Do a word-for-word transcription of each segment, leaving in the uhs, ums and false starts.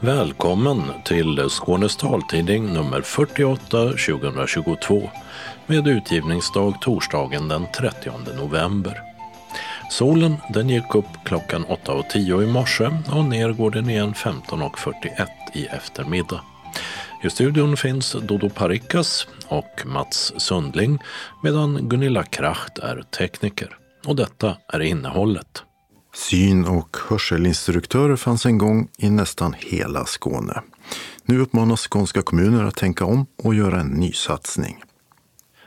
Välkommen till Skånes taltidning nummer fyrtioåtta tjugohundratjugotvå med utgivningsdag torsdagen den trettionde november. Solen den gick upp klockan åtta och tio i morse och ner går den igen femton och fyrtioett i eftermiddag. I studion finns Dodo Parikas och Mats Sundling medan Gunilla Kraft är tekniker. Och detta är innehållet. Syn- och hörselinstruktörer fanns en gång i nästan hela Skåne. Nu uppmanas skånska kommuner att tänka om och göra en ny satsning.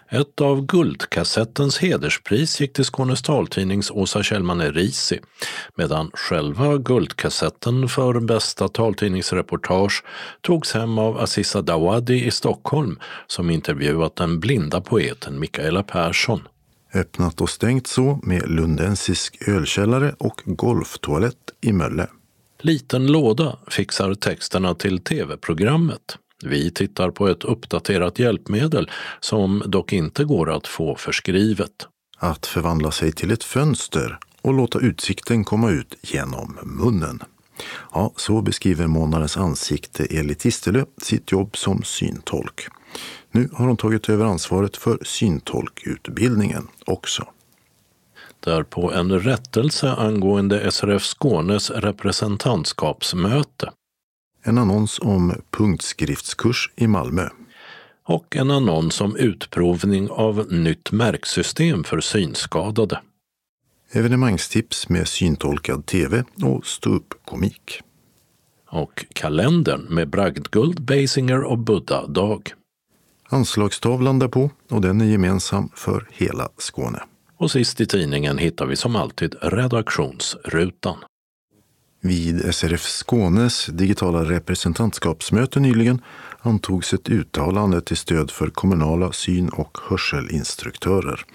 Ett av guldkassettens hederspris gick till Skånes taltidnings Åsa Kjellman-Eritzi, medan själva guldkassetten för bästa taltidningsreportage togs hem av Aziza Dawadi i Stockholm som intervjuat den blinda poeten Mikaela Persson. Öppnat och stängt så med lundensisk ölkällare och golftoalett i Mölle. Liten låda fixar texterna till tv-programmet. Vi tittar på ett uppdaterat hjälpmedel som dock inte går att få förskrivet. Att förvandla sig till ett fönster och låta utsikten komma ut genom munnen. Ja, så beskriver månadens ansikte Eli Tistelö sitt jobb som syntolk. Nu har de tagit över ansvaret för syntolkutbildningen också. Därpå en rättelse angående S R F Skånes representantskapsmöte. En annons om punktskriftskurs i Malmö. Och en annons om utprovning av nytt märksystem för synskadade. Evenemangstips med syntolkad tv och ståuppkomik. Och kalendern med bragdguld, Basinger och Buddha-dag. Anslagstavlan därpå och den är gemensam för hela Skåne. Och sist i tidningen hittar vi som alltid redaktionsrutan. Vid S R F Skånes digitala representantskapsmöte nyligen antogs ett uttalande till stöd för kommunala syn- och hörselinstruktörer.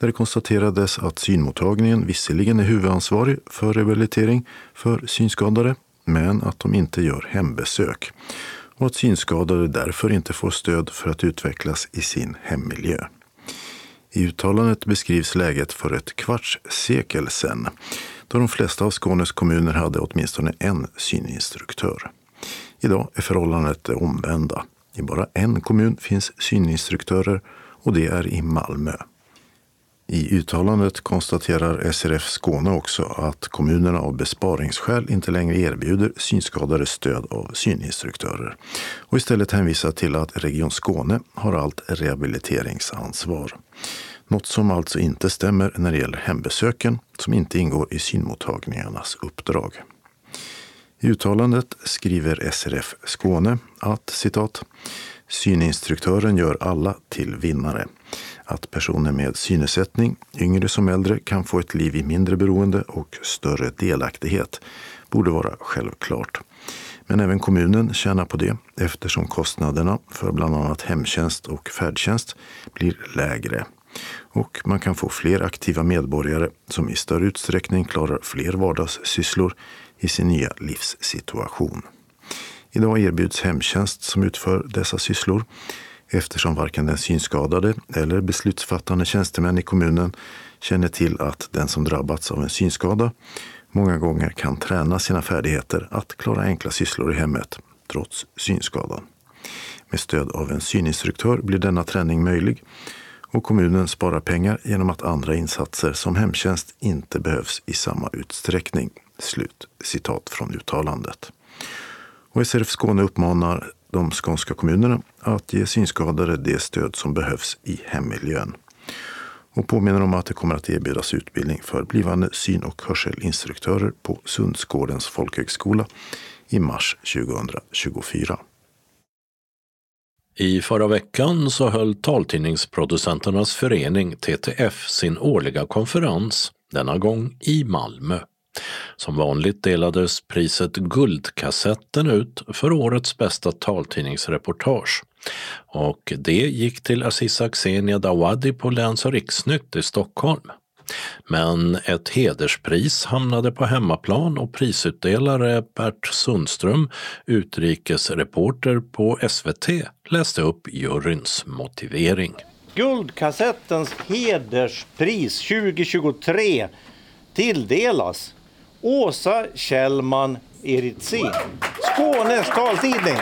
Där det konstaterades att synmottagningen visserligen är huvudansvarig för rehabilitering för synskadade, men att de inte gör hembesök. Och att synskadade därför inte får stöd för att utvecklas i sin hemmiljö. I uttalandet beskrivs läget för ett kvarts sekel sedan, då de flesta av Skånes kommuner hade åtminstone en syninstruktör. Idag är förhållandet det omvända. I bara en kommun finns syninstruktörer och det är i Malmö. I uttalandet konstaterar S R F Skåne också att kommunerna av besparingsskäl inte längre erbjuder synskadade stöd av syninstruktörer och istället hänvisar till att Region Skåne har allt rehabiliteringsansvar. Något som alltså inte stämmer när det gäller hembesöken som inte ingår i synmottagningarnas uppdrag. I uttalandet skriver S R F Skåne att, citat, syninstruktören gör alla till vinnare. Att personer med synnedsättning, yngre som äldre, kan få ett liv i mindre beroende och större delaktighet borde vara självklart. Men även kommunen tjänar på det eftersom kostnaderna för bland annat hemtjänst och färdtjänst blir lägre. Och man kan få fler aktiva medborgare som i större utsträckning klarar fler vardagssysslor i sin nya livssituation. Idag erbjuds hemtjänst som utför dessa sysslor eftersom varken den synskadade eller beslutsfattande tjänstemän i kommunen känner till att den som drabbats av en synskada många gånger kan träna sina färdigheter att klara enkla sysslor i hemmet trots synskadan. Med stöd av en syninstruktör blir denna träning möjlig och kommunen sparar pengar genom att andra insatser som hemtjänst inte behövs i samma utsträckning. Slut citat från uttalandet. Och S R F Skåne uppmanar de skånska kommunerna att ge synskadade det stöd som behövs i hemmiljön. Och påminner om att det kommer att erbjudas utbildning för blivande syn- och hörselinstruktörer på Sundsgårdens folkhögskola i mars tjugotjugofyra. I förra veckan så höll taltidningsproducenternas förening T T F sin årliga konferens, denna gång i Malmö. Som vanligt delades priset Guldkassetten ut för årets bästa taltidningsreportage. Och det gick till Aziza Xenia Dawadi på Läns- och riksnytt i Stockholm. Men ett hederspris hamnade på hemmaplan och prisutdelare Bert Sundström, utrikesreporter på S V T, läste upp juryns motivering. Guldkassettens hederspris tjugotjugotre tilldelas Åsa Kjellman-Eritzi, Skånes taltidning.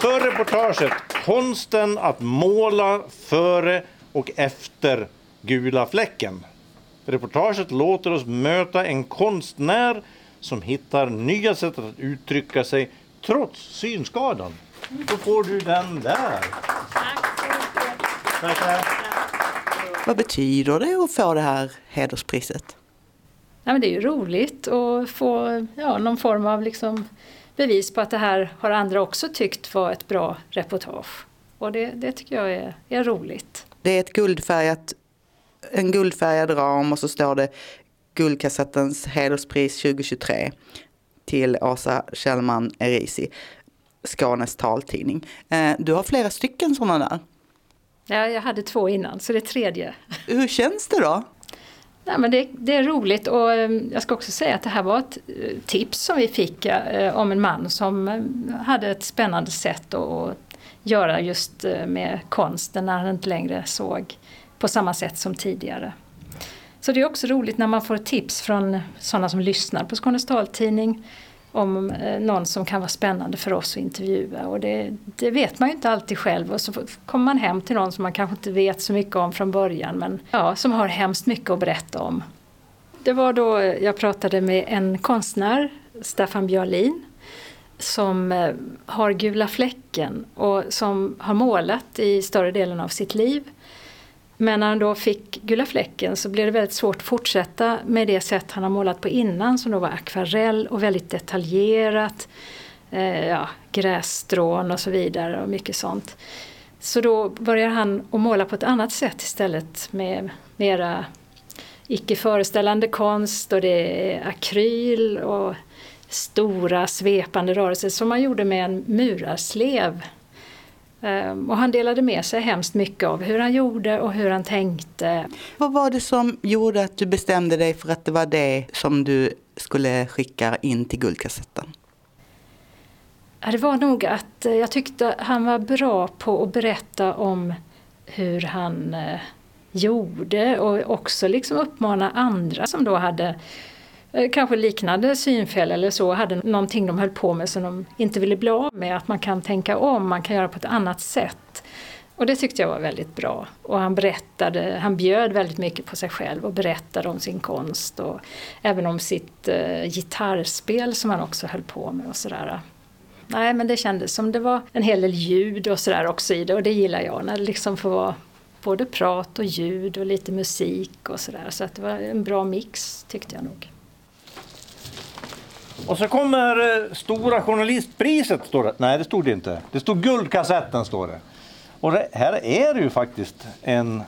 För reportaget konsten att måla före och efter gula fläcken. Reportaget låter oss möta en konstnär som hittar nya sätt att uttrycka sig trots synskadan. Då får du den där. Tack så mycket. Tack. Vad betyder det att få det här hederspriset? Ja, men det är ju roligt att få ja, någon form av liksom bevis på att det här har andra också tyckt var ett bra reportage. Och det, det tycker jag är, är roligt. Det är ett guldfärgat, en guldfärgad ram och så står det Guldkassettens hederspris tjugohundratjugotre till Åsa Kjellman-Eritzi, Skånes taltidning. Du har flera stycken sådana där. Ja, jag hade två innan, så det är tredje. Hur känns det då? Nej, men det, det är roligt och jag ska också säga att det här var ett tips som vi fick om en man som hade ett spännande sätt att göra just med konsten när han inte längre såg på samma sätt som tidigare. Så det är också roligt när man får tips från sådana som lyssnar på Skånes taltidning om någon som kan vara spännande för oss att intervjua. Och det, det vet man ju inte alltid själv. Och så kommer man hem till någon som man kanske inte vet så mycket om från början. Men ja, som har hemskt mycket att berätta om. Det var då jag pratade med en konstnär, Stefan Björlin. Som har gula fläcken och som har målat i större delen av sitt liv. Men när han då fick gula fläcken så blev det väldigt svårt att fortsätta med det sätt han har målat på innan. Som då var akvarell och väldigt detaljerat. Eh, ja, grässtrån och så vidare och mycket sånt. Så då började han att måla på ett annat sätt istället. Med mera icke-föreställande konst och det är akryl och stora svepande rörelser. Som han gjorde med en murarslev. Och han delade med sig hemskt mycket av hur han gjorde och hur han tänkte. Vad var det som gjorde att du bestämde dig för att det var det som du skulle skicka in till guldkassetten? Ja, det var nog att jag tyckte han var bra på att berätta om hur han gjorde. Och också liksom uppmana andra som då hade kanske liknande synfel eller så, hade någonting de höll på med som de inte ville bli av med. Att man kan tänka om, man kan göra på ett annat sätt. Och det tyckte jag var väldigt bra. Och han berättade, han bjöd väldigt mycket på sig själv och berättade om sin konst. Och även om sitt eh, gitarrspel som han också höll på med och sådär. Nej, men det kändes som det var en hel del ljud och sådär också i det. Och det gillar jag, när det liksom får vara både prat och ljud och lite musik och sådär. Så att det var en bra mix tyckte jag nog. Och så kommer Stora journalistpriset, står det. Nej, det stod det inte. Det stod Guldkassetten, står det. Och det, här är det ju faktiskt en...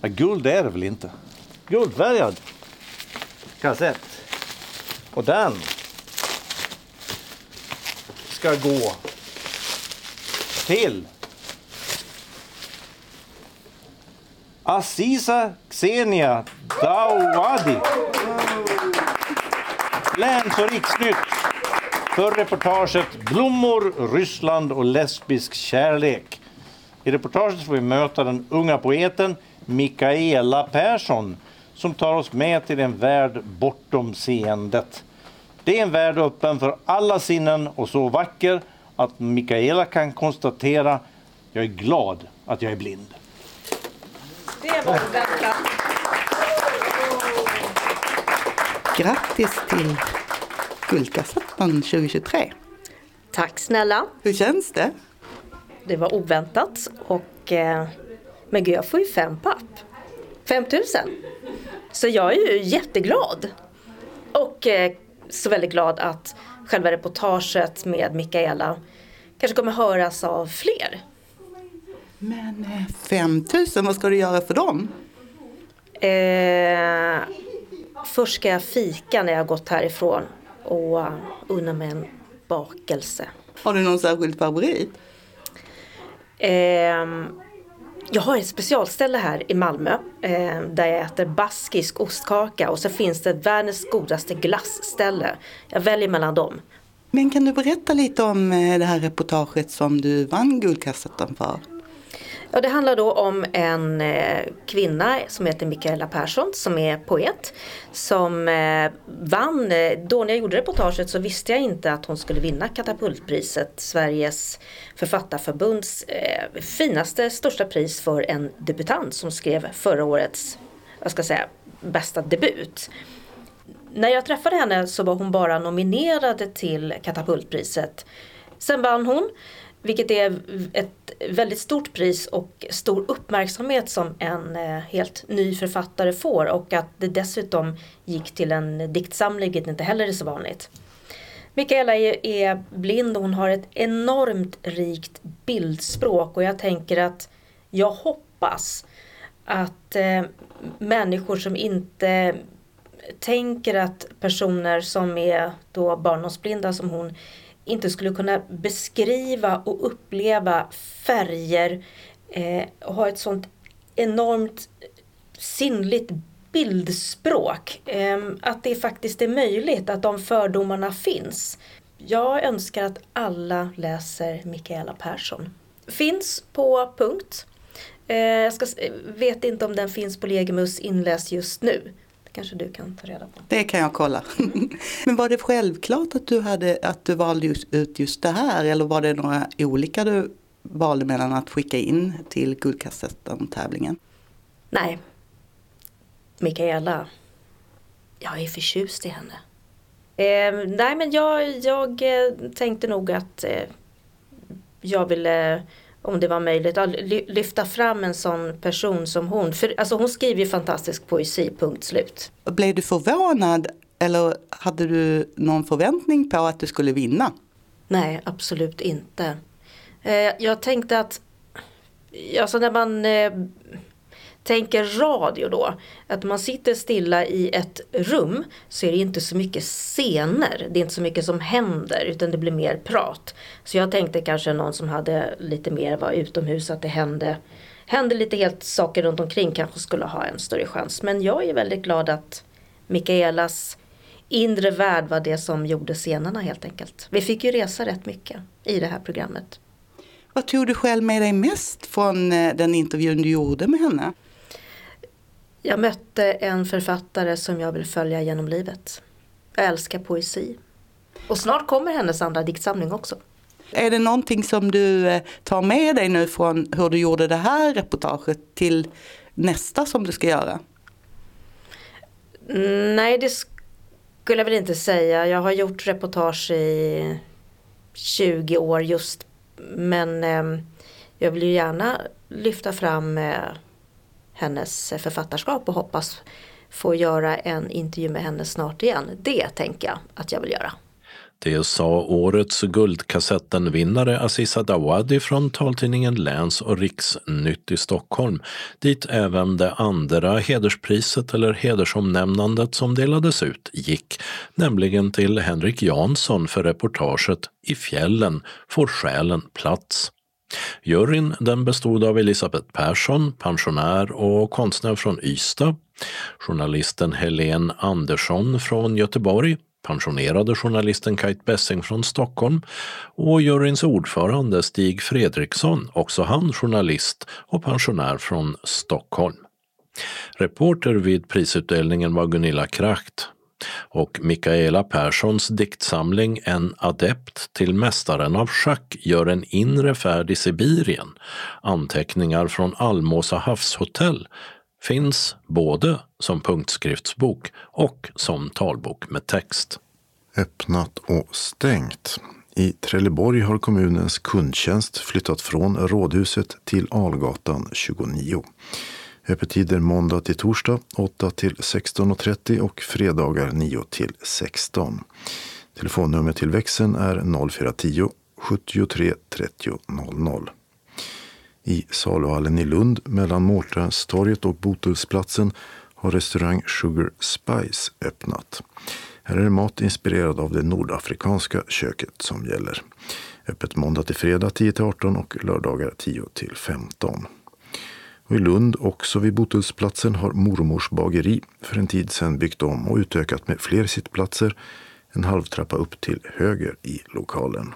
Ja, guld är det väl inte. Guldfärgad kassett. Och den ska gå till Aziza Xenia Dawadi. Läns och riksnytt för reportaget Blommor, Ryssland och lesbisk kärlek. I reportaget får vi möta den unga poeten Mikaela Persson som tar oss med till en värld bortom seendet. Det är en värld öppen för alla sinnen och så vacker att Mikaela kan konstatera: jag är glad att jag är blind. Det var detta. Grattis till Guldkassetten tjugohundratjugotre. Tack snälla. Hur känns det? Det var oväntat. Och, eh, men gud, jag får ju fem papp. femtusen. Så jag är ju jätteglad. Och eh, så väldigt glad att själva reportaget med Mikaela kanske kommer höras av fler. Men eh, femtusen, vad ska du göra för dem? Eh... Först ska jag fika när jag har gått härifrån och unna mig en bakelse. Har du någon särskild favorit? Eh, jag har ett specialställe här i Malmö eh, där jag äter baskisk ostkaka och så finns det världens godaste glassställe. Jag väljer mellan dem. Men kan du berätta lite om det här reportaget som du vann Guldkassetten för? Ja, det handlar då om en eh, kvinna som heter Mikaela Persson som är poet. Som eh, vann, då när jag gjorde reportaget så visste jag inte att hon skulle vinna Katapultpriset. Sveriges författarförbunds eh, finaste, största pris för en debutant som skrev förra årets, jag ska säga, bästa debut. När jag träffade henne så var hon bara nominerad till Katapultpriset. Sen vann hon, vilket är ett väldigt stort pris och stor uppmärksamhet som en helt ny författare får. Och att det dessutom gick till en diktsamling, vilket inte heller är så vanligt. Mikaela är blind och hon har ett enormt rikt bildspråk. Och jag tänker att jag hoppas att människor som inte tänker att personer som är då barndomsblinda som hon inte skulle kunna beskriva och uppleva färger eh, och ha ett sånt enormt sinnligt bildspråk. Eh, att det faktiskt är möjligt, att de fördomarna finns. Jag önskar att alla läser Mikaela Persson. Finns på punkt. Eh, jag ska, vet inte om den finns på Legimus inläst just nu. Kanske du kan ta reda på. Det kan jag kolla. Men var det självklart att du, hade, att du valde just, ut just det här? Eller var det några olika du valde mellan att skicka in till Guldkassetten-tävlingen? Nej. Mikaela. Jag är förtjust i henne. Eh, nej men jag, jag tänkte nog att eh, jag ville, om det var möjligt, att lyfta fram en sån person som hon. För, alltså hon skriver ju fantastisk poesi, punkt slut. Blev du förvånad eller hade du någon förväntning på att du skulle vinna? Nej, absolut inte. Jag tänkte att, alltså när man tänker radio då, att man sitter stilla i ett rum så är det inte så mycket scener, det är inte så mycket som händer utan det blir mer prat. Så jag tänkte kanske någon som hade lite mer, var utomhus, att det hände, hände lite helt saker runt omkring, kanske skulle ha en större chans. Men jag är väldigt glad att Mikaelas inre värld var det som gjorde scenerna helt enkelt. Vi fick ju resa rätt mycket i det här programmet. Vad tog du själv med dig mest från den intervjun du gjorde med henne? Jag mötte en författare som jag vill följa genom livet. Jag älskar poesi. Och snart kommer hennes andra diktsamling också. Är det någonting som du tar med dig nu från hur du gjorde det här reportaget till nästa som du ska göra? Nej, det skulle jag väl inte säga. Jag har gjort reportage i tjugo år just. Men eh, jag vill ju gärna lyfta fram eh, hennes författarskap och hoppas få göra en intervju med henne snart igen. Det tänker jag att jag vill göra. Det sa årets Guldkassetten-vinnare Aziza Dawadi från taltidningen Läns- och Riksnytt i Stockholm, dit även det andra hederspriset eller hedersomnämnandet som delades ut gick, nämligen till Henrik Jansson för reportaget I fjällen får själen plats. Juryn, den bestod av Elisabeth Persson, pensionär och konstnär från Ystad, journalisten Helene Andersson från Göteborg, pensionerade journalisten Kate Bessing från Stockholm och juryns ordförande Stig Fredriksson, också han journalist och pensionär från Stockholm. Reporter vid prisutdelningen var Gunilla Kraft och Mikaela Perssons diktsamling En adept till mästaren av schack gör en inre färd i Sibirien. Anteckningar från Almåsa havshotell finns både som punktskriftsbok och som talbok med text. Öppnat och stängt. I Trelleborg har kommunens kundtjänst flyttat från Rådhuset till Algatan tjugonio. Öppettider måndag till torsdag åtta till sexton och trettio och fredagar nio till sexton. Telefonnummer till växeln är noll fyra ett noll sjuttiotre trettio noll noll. I saluhallen i Lund mellan Mårtenstorget och Botulsplatsen har restaurang Sugar Spice öppnat. Här är mat inspirerad av det nordafrikanska köket som gäller. Öppet måndag till fredag tio till arton och lördagar tio till femton. Och i Lund, också vid Botulsplatsen, har Mormors bageri för en tid sedan byggt om och utökat med fler sittplatser, en halv trappa upp till höger i lokalen.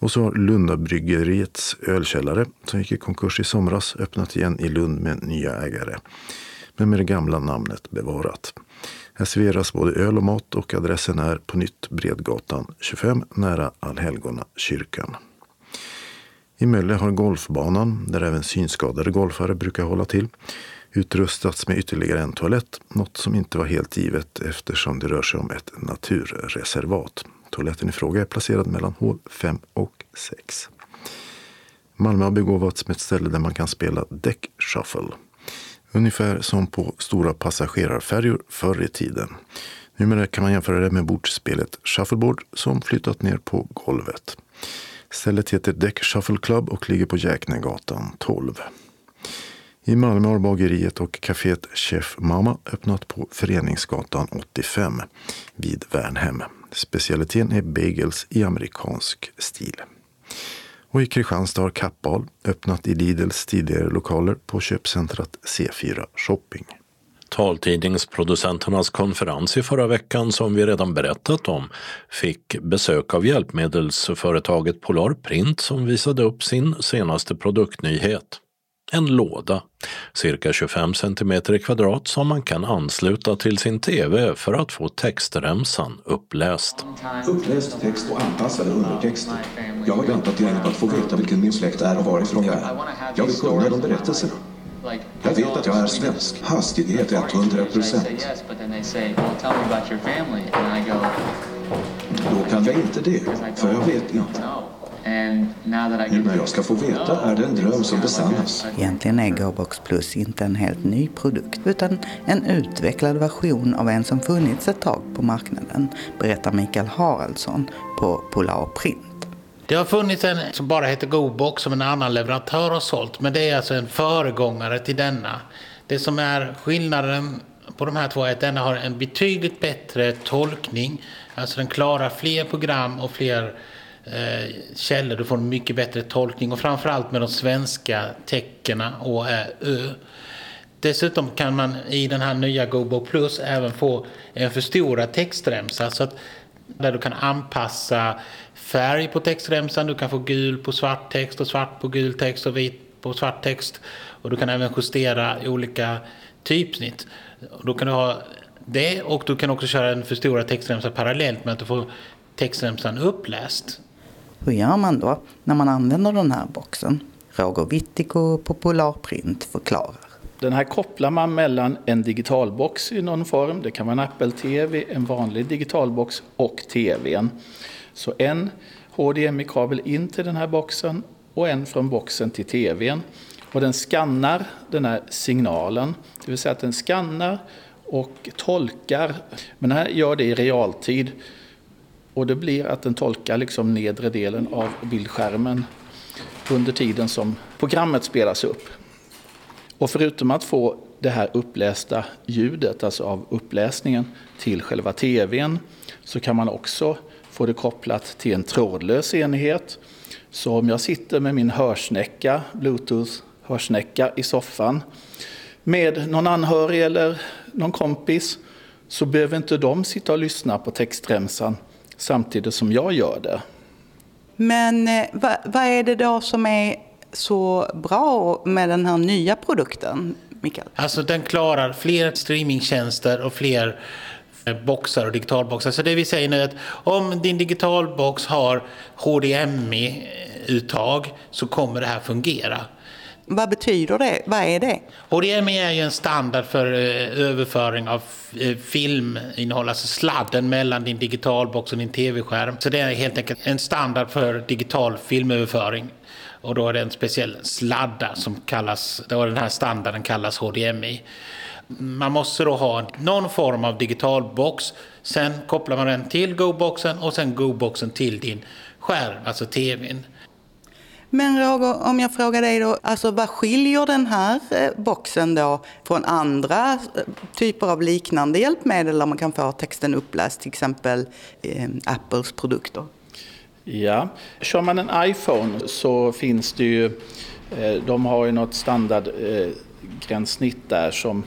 Och så Lunda bryggeriets ölkällare som gick i konkurs i somras öppnat igen i Lund med nya ägare. Men med det gamla namnet bevarat. Här serveras både öl och mat och adressen är på nytt Bredgatan tjugofem nära Allhelgona kyrkan. I Mölle har golfbanan, där även synskadade golfare brukar hålla till, utrustats med ytterligare en toalett, något som inte var helt givet eftersom det rör sig om ett naturreservat. Toaletten i fråga är placerad mellan hål fem och sex. Malmö har begåvats med ett ställe där man kan spela däckshuffle. Ungefär som på stora passagerarfärjor förr i tiden. Numera kan man jämföra det med bordspelet shuffleboard som flyttat ner på golvet. Stället heter Däck Shuffle Club och ligger på Jäknegatan tolv. I Malmö har bageriet och kaféet Chef Mama öppnat på Föreningsgatan åttiofem vid Värnhem. Specialiteten är bagels i amerikansk stil. Och i Kristianstad har Kappahl öppnat i Lidls tidigare lokaler på köpcentrat C fyra Shopping. Taltidningsproducenternas konferens i förra veckan som vi redan berättat om fick besök av hjälpmedelsföretaget Polar Print som visade upp sin senaste produktnyhet. En låda, cirka tjugofem centimeter i kvadrat som man kan ansluta till sin tv för att få textremsan uppläst. Uppläst text och anpassade undertexter. Jag har väntat länge på att få veta vilken min släkt är och varifrån jag är. Jag vill kunna de berättelserna. Jag vet att jag är svensk. Hastighet är hundra procent. Då kan jag inte det, för jag vet inte. Nu när jag ska få veta är det en dröm som besannas. Egentligen är GoBox Plus inte en helt ny produkt utan en utvecklad version av en som funnits ett tag på marknaden, berättar Mikael Haraldsson på Polar Print. Det har funnits en som bara heter GoBox som en annan leverantör har sålt, men det är alltså en föregångare till denna. Det som är skillnaden på de här två är att denna har en betydligt bättre tolkning. Alltså den klarar fler program och fler eh, källor. Du får en mycket bättre tolkning och framförallt med de svenska teckena och ö. Dessutom kan man i den här nya GoBox Plus även få en förstorad textremsa så att där du kan anpassa färg på textremsan, du kan få gul på svart text och svart på gul text och vit på svart text. Och du kan även justera olika typsnitt. Då kan du ha det och du kan också köra en förstorad textremsa parallellt med att du får textremsan uppläst. Hur gör man då när man använder den här boxen? Roger Wittig på Polar Print förklarar. Den här kopplar man mellan en digitalbox i någon form, det kan vara en Apple T V, en vanlig digitalbox och tvn. Så en H D M I-kabel in till den här boxen och en från boxen till tvn. Och den skannar den här signalen, det vill säga att den skannar och tolkar, men den här gör det i realtid. Och det blir att den tolkar liksom nedre delen av bildskärmen under tiden som programmet spelas upp. Och förutom att få det här upplästa ljudet, alltså av uppläsningen till själva tvn, så kan man också få det kopplat till en trådlös enhet. Så om jag sitter med min hörsnäcka, Bluetooth-hörsnäcka i soffan med någon anhörig eller någon kompis, så behöver inte de sitta och lyssna på textremsan samtidigt som jag gör det. Men vad, vad är det då som är så bra med den här nya produkten, Mikael? Alltså den klarar fler streamingtjänster och fler boxar och digitalboxar. Så det vi säger nu är att om din digitalbox har H D M I-uttag så kommer det här fungera. Vad betyder det? Vad är det? H D M I är ju en standard för överföring av filminnehåll, alltså sladden mellan din digitalbox och din tv-skärm. Så det är helt enkelt en standard för digital filmöverföring. Och då är det en speciell sladda som kallas, då den här standarden kallas H D M I. Man måste då ha någon form av digital box, sen kopplar man den till GoBoxen och sen GoBoxen till din skärm, alltså tvn. Men Roger, om jag frågar dig då, alltså vad skiljer den här boxen då från andra typer av liknande hjälpmedel där man kan få texten uppläst, till exempel eh, Apples produkter? Ja, kör man en iPhone så finns det ju, de har ju något standardgränssnitt där som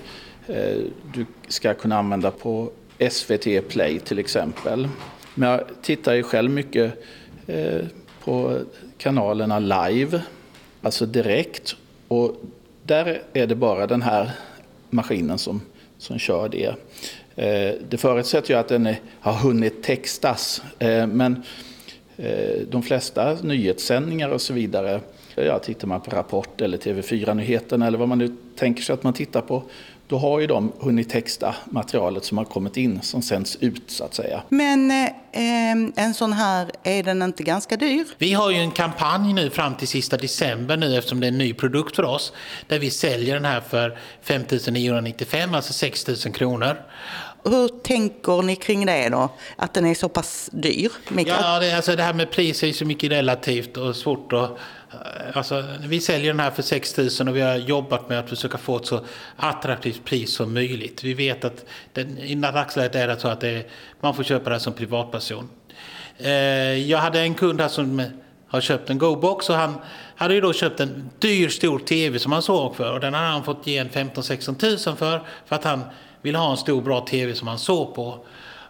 du ska kunna använda på S V T Play till exempel. Men jag tittar ju själv mycket på kanalerna live, alltså direkt. Och där är det bara den här maskinen som, som kör det. Det förutsätter ju att den har hunnit textas, men de flesta nyhetssändningar och så vidare, ja, tittar man på Rapport eller T V fyra-nyheterna eller vad man nu tänker sig att man tittar på, då har ju de hunnit texta materialet som har kommit in, som sänds ut så att säga. Men eh, en sån här, är den inte ganska dyr? Vi har ju en kampanj nu fram till sista december nu, eftersom det är en ny produkt för oss, där vi säljer den här för fem tusen niohundranittiofem, alltså sex tusen kronor. Hur tänker ni kring det då? Att den är så pass dyr? Mikael? Ja, det, alltså det här med pris är ju så mycket relativt och svårt att... Alltså, vi säljer den här för sex tusen och vi har jobbat med att försöka få ett så attraktivt pris som möjligt. Vi vet att den, i dagsläget är det så att det är, man får köpa det som privatperson. Eh, jag hade en kund här som har köpt en GoBox och han hade ju då köpt en dyr stor tv som han såg för. Och den har han fått ge en femton sexton tusen för, för att han vill ha en stor bra tv som han såg på.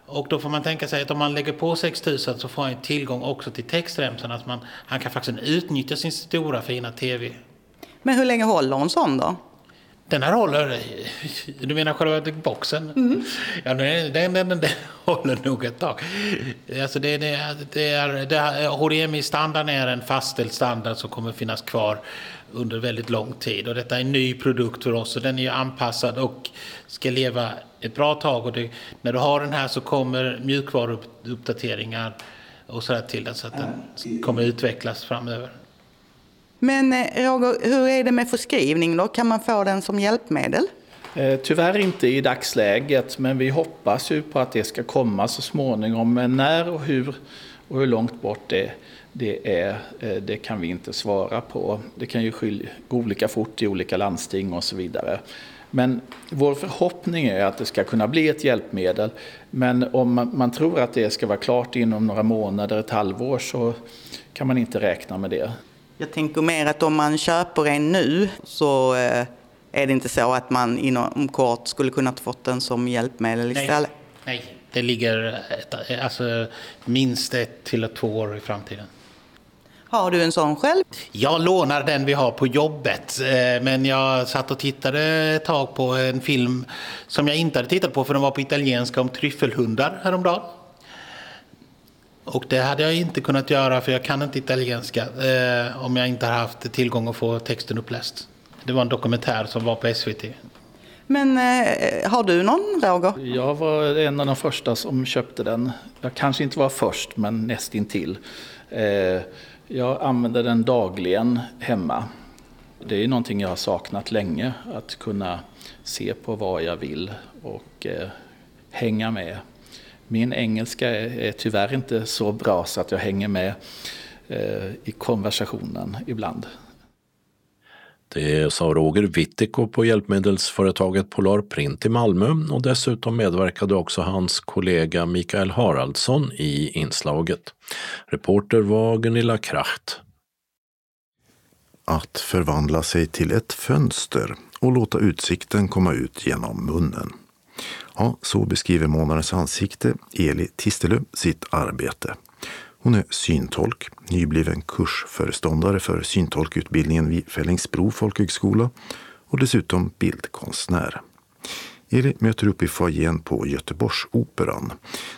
Och då får man tänka sig att om man lägger på sex tusen så får han tillgång också till textremsen. Att man, han kan faktiskt utnyttja sin stora fina tv. Men hur länge håller hon sån då? Den här håller... Du menar själva boxen? Mm. Ja, den, den, den, den håller nog ett tag. Alltså det, det, det är, det är, H D M I-standarden är en fastställd standard som kommer finnas kvar under väldigt lång tid. Och detta är en ny produkt för oss och den är ju anpassad och ska leva ett bra tag. Och det, när du har den här så kommer mjukvaruuppdateringar och sådär till den, så att den kommer utvecklas framöver. Men Roger, hur är det med förskrivning då? Kan man få den som hjälpmedel? Tyvärr inte i dagsläget, men vi hoppas ju på att det ska komma så småningom. Men när och hur och hur långt bort det, det är, det kan vi inte svara på. Det kan ju skilja, gå olika fort i olika landsting och så vidare. Men vår förhoppning är att det ska kunna bli ett hjälpmedel. Men om man, man tror att det ska vara klart inom några månader, ett halvår, så kan man inte räkna med det. Jag tänker mer att om man köper en nu så är det inte så att man inom kort skulle kunna få den som hjälpmedel istället. Nej, nej. Det ligger alltså minst ett till två år i framtiden. Har du en sån själv? Jag lånar den vi har på jobbet. Men jag satt och tittade ett tag på en film som jag inte hade tittat på, för den var på italienska, om tryffelhundar häromdagen. Och det hade jag inte kunnat göra, för jag kan inte italienska eh, om jag inte har haft tillgång att få texten uppläst. Det var en dokumentär som var på S V T. Men eh, har du någon, Roger? Jag var en av de första som köpte den. Jag kanske inte var först, men nästintill. Eh, jag använder den dagligen hemma. Det är ju någonting jag har saknat länge, att kunna se på vad jag vill och eh, hänga med. Min engelska är tyvärr inte så bra så att jag hänger med i konversationen ibland. Det sa Roger Wittig på hjälpmedelsföretaget Polar Print i Malmö, och dessutom medverkade också hans kollega Mikael Haraldsson i inslaget. Reporter var Gunilla Kraft. Att förvandla sig till ett fönster och låta utsikten komma ut genom munnen. Ja, så beskriver månadens ansikte Eli Tistelö sitt arbete. Hon är syntolk, nybliven kursföreståndare för syntolkutbildningen vid Fällingsbro folkhögskola och dessutom bildkonstnär. Eli möter upp i foajén på Göteborgsoperan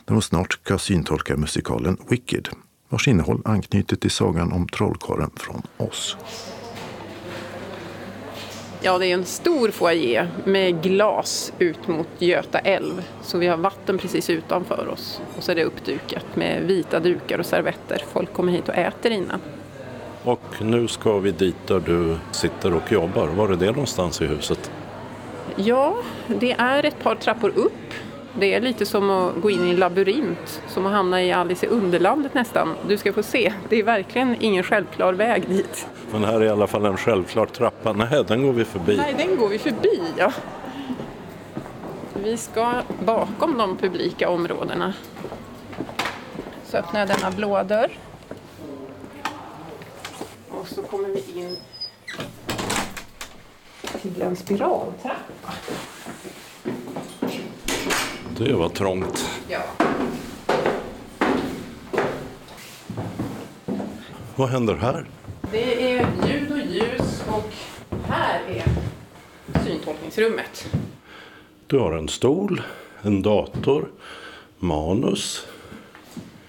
där hon snart ska syntolka musikalen Wicked, vars innehåll anknyter till sagan om trollkarlen från Oz. Ja, det är en stor foyer med glas ut mot Göta älv. Så vi har vatten precis utanför oss. Och så är det uppdukat med vita dukar och servetter. Folk kommer hit och äter innan. Och nu ska vi dit där du sitter och jobbar. Var är det någonstans i huset? Ja, det är ett par trappor upp. Det är lite som att gå in i en labyrint. Som att hamna i Alice i Underlandet nästan. Du ska få se. Det är verkligen ingen självklar väg dit. Men här är i alla fall en självklar trappa. Nej, den går vi förbi. Nej, den går vi förbi, ja. Vi ska bakom de publika områdena. Så öppnar jag denna blåa dörr. Och så kommer vi in till en spiraltrappa. Det var trångt. Ja. Vad händer här? Det är ljud och ljus och här är syntolkningsrummet. Du har en stol, en dator, manus.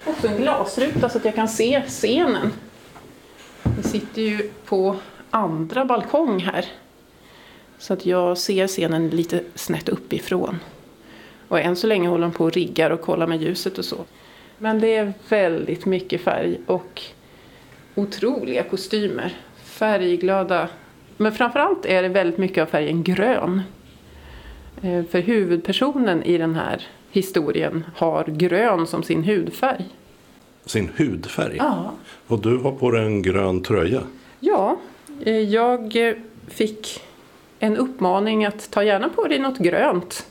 Och en glasruta så att jag kan se scenen. Vi sitter ju på andra balkong här. Så att jag ser scenen lite snett uppifrån. Och än så länge håller de på och riggar och kollar med ljuset och så. Men det är väldigt mycket färg och otroliga kostymer. Färgglada. Men framförallt är det väldigt mycket av färgen grön. För huvudpersonen i den här historien har grön som sin hudfärg. Sin hudfärg? Ja. Och du har på dig en grön tröja? Ja, jag fick en uppmaning att ta gärna på dig något grönt.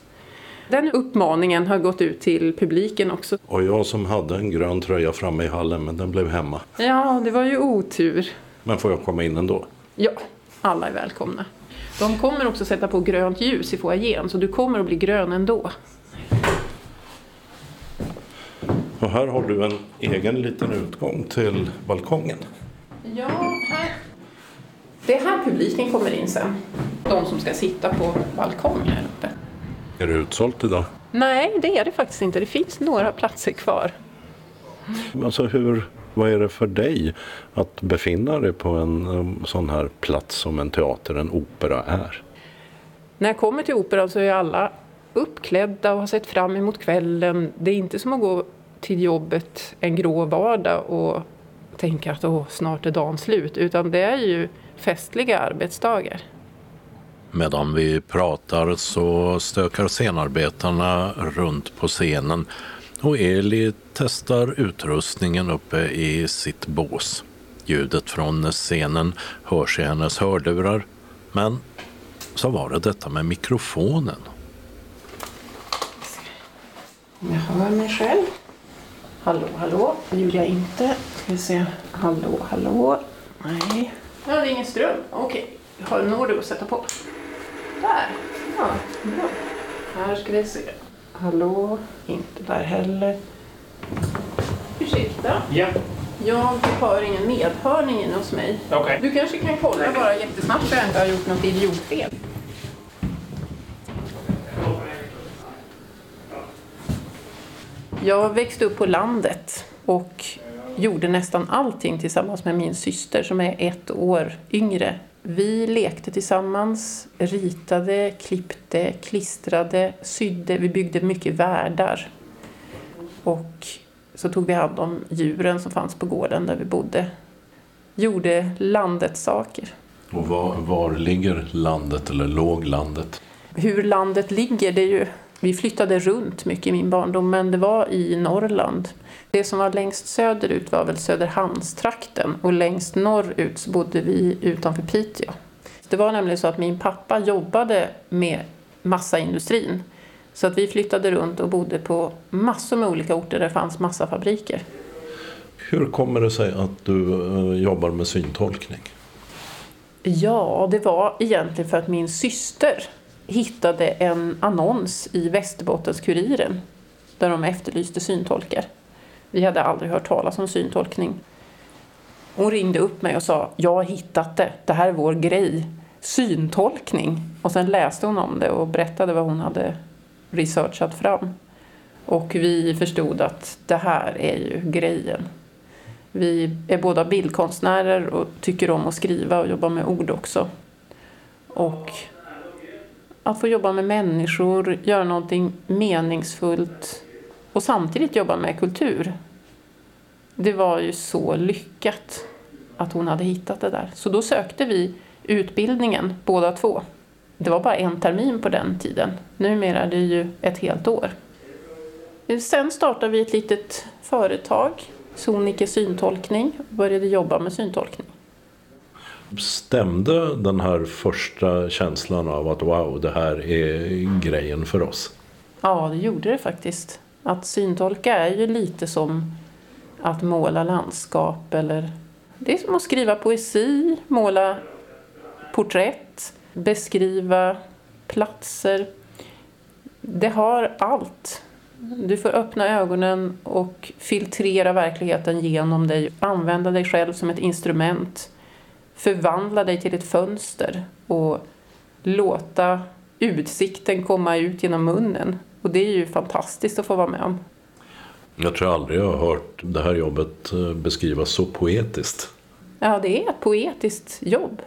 Den uppmaningen har gått ut till publiken också. Och jag som hade en grön tröja framme i hallen, men den blev hemma. Ja, det var ju otur. Men får jag komma in ändå? Ja, alla är välkomna. De kommer också sätta på grönt ljus i foajén, så du kommer att bli grön ändå. Och här har du en egen liten utgång till balkongen. Ja, här. Det är här publiken kommer in sen. De som ska sitta på balkongen här uppe. Är det utsålt idag? Nej, det är det faktiskt inte. Det finns några platser kvar. Alltså hur, vad är det för dig att befinna dig på en sån här plats som en teater, en opera är? När jag kommer till operan så är alla uppklädda och har sett fram emot kvällen. Det är inte som att gå till jobbet en grå vardag och tänka att åh, snart är dagen slut. Utan det är ju festliga arbetsdagar. Medan vi pratar så stökar scenarbetarna runt på scenen och Eli testar utrustningen uppe i sitt bås. Ljudet från scenen hörs i hennes hörlurar, men så var det detta med mikrofonen. Jag hör mig själv. Hallå, hallå. Det gjorde jag inte. Ska vi se. Hallå, hallå. Nej. Ja, det är ingen ström. Okej. Okay. Jag har en order att sätta på. Där. Ja, bra. Här ska vi se. Hallå. Inte där heller. Ursäkta. Ja. Jag har ingen medhörning in hos mig. Okay. Du kanske kan kolla bara jättesnabbt så jag inte har gjort något idiotfel. Jag växte upp på landet och gjorde nästan allting tillsammans med min syster som är ett år yngre. Vi lekte tillsammans, ritade, klippte, klistrade, sydde. Vi byggde mycket värdar. Och så tog vi hand om djuren som fanns på gården där vi bodde. Gjorde landets saker. Och var, var ligger landet eller låg landet? Hur landet ligger, det är ju... Vi flyttade runt mycket i min barndom, men det var i Norrland. Det som var längst söderut var väl Söderhamnstrakten och längst norrut så bodde vi utanför Piteå. Det var nämligen så att min pappa jobbade med massaindustrin. Så att vi flyttade runt och bodde på massor med olika orter där det fanns massafabriker. Hur kommer det sig att du jobbar med syntolkning? Ja, det var egentligen för att min syster... hittade en annons i Västerbottens-Kuriren där de efterlyste syntolkar. Vi hade aldrig hört talas om syntolkning. Hon ringde upp mig och sa, jag har hittat det, det här är vår grej, syntolkning. Och sen läste hon om det och berättade vad hon hade researchat fram. Och vi förstod att det här är ju grejen. Vi är båda bildkonstnärer och tycker om att skriva och jobba med ord också. Och... att få jobba med människor, göra någonting meningsfullt och samtidigt jobba med kultur. Det var ju så lyckat att hon hade hittat det där. Så då sökte vi utbildningen, båda två. Det var bara en termin på den tiden. Numera är det ju ett helt år. Sen startade vi ett litet företag, Sonicke syntolkning, och började jobba med syntolkning. Stämde den här första känslan av att wow, det här är grejen för oss? Ja, det gjorde det faktiskt. Att syntolka är ju lite som att måla landskap eller det är som att skriva poesi, måla porträtt, beskriva platser. Det har allt. Du får öppna ögonen och filtrera verkligheten genom dig. Använda dig själv som ett instrument. Förvandla dig till ett fönster och låta utsikten komma ut genom munnen. Och det är ju fantastiskt att få vara med om. Jag tror aldrig jag har hört det här jobbet beskrivas så poetiskt. Ja, det är ett poetiskt jobb.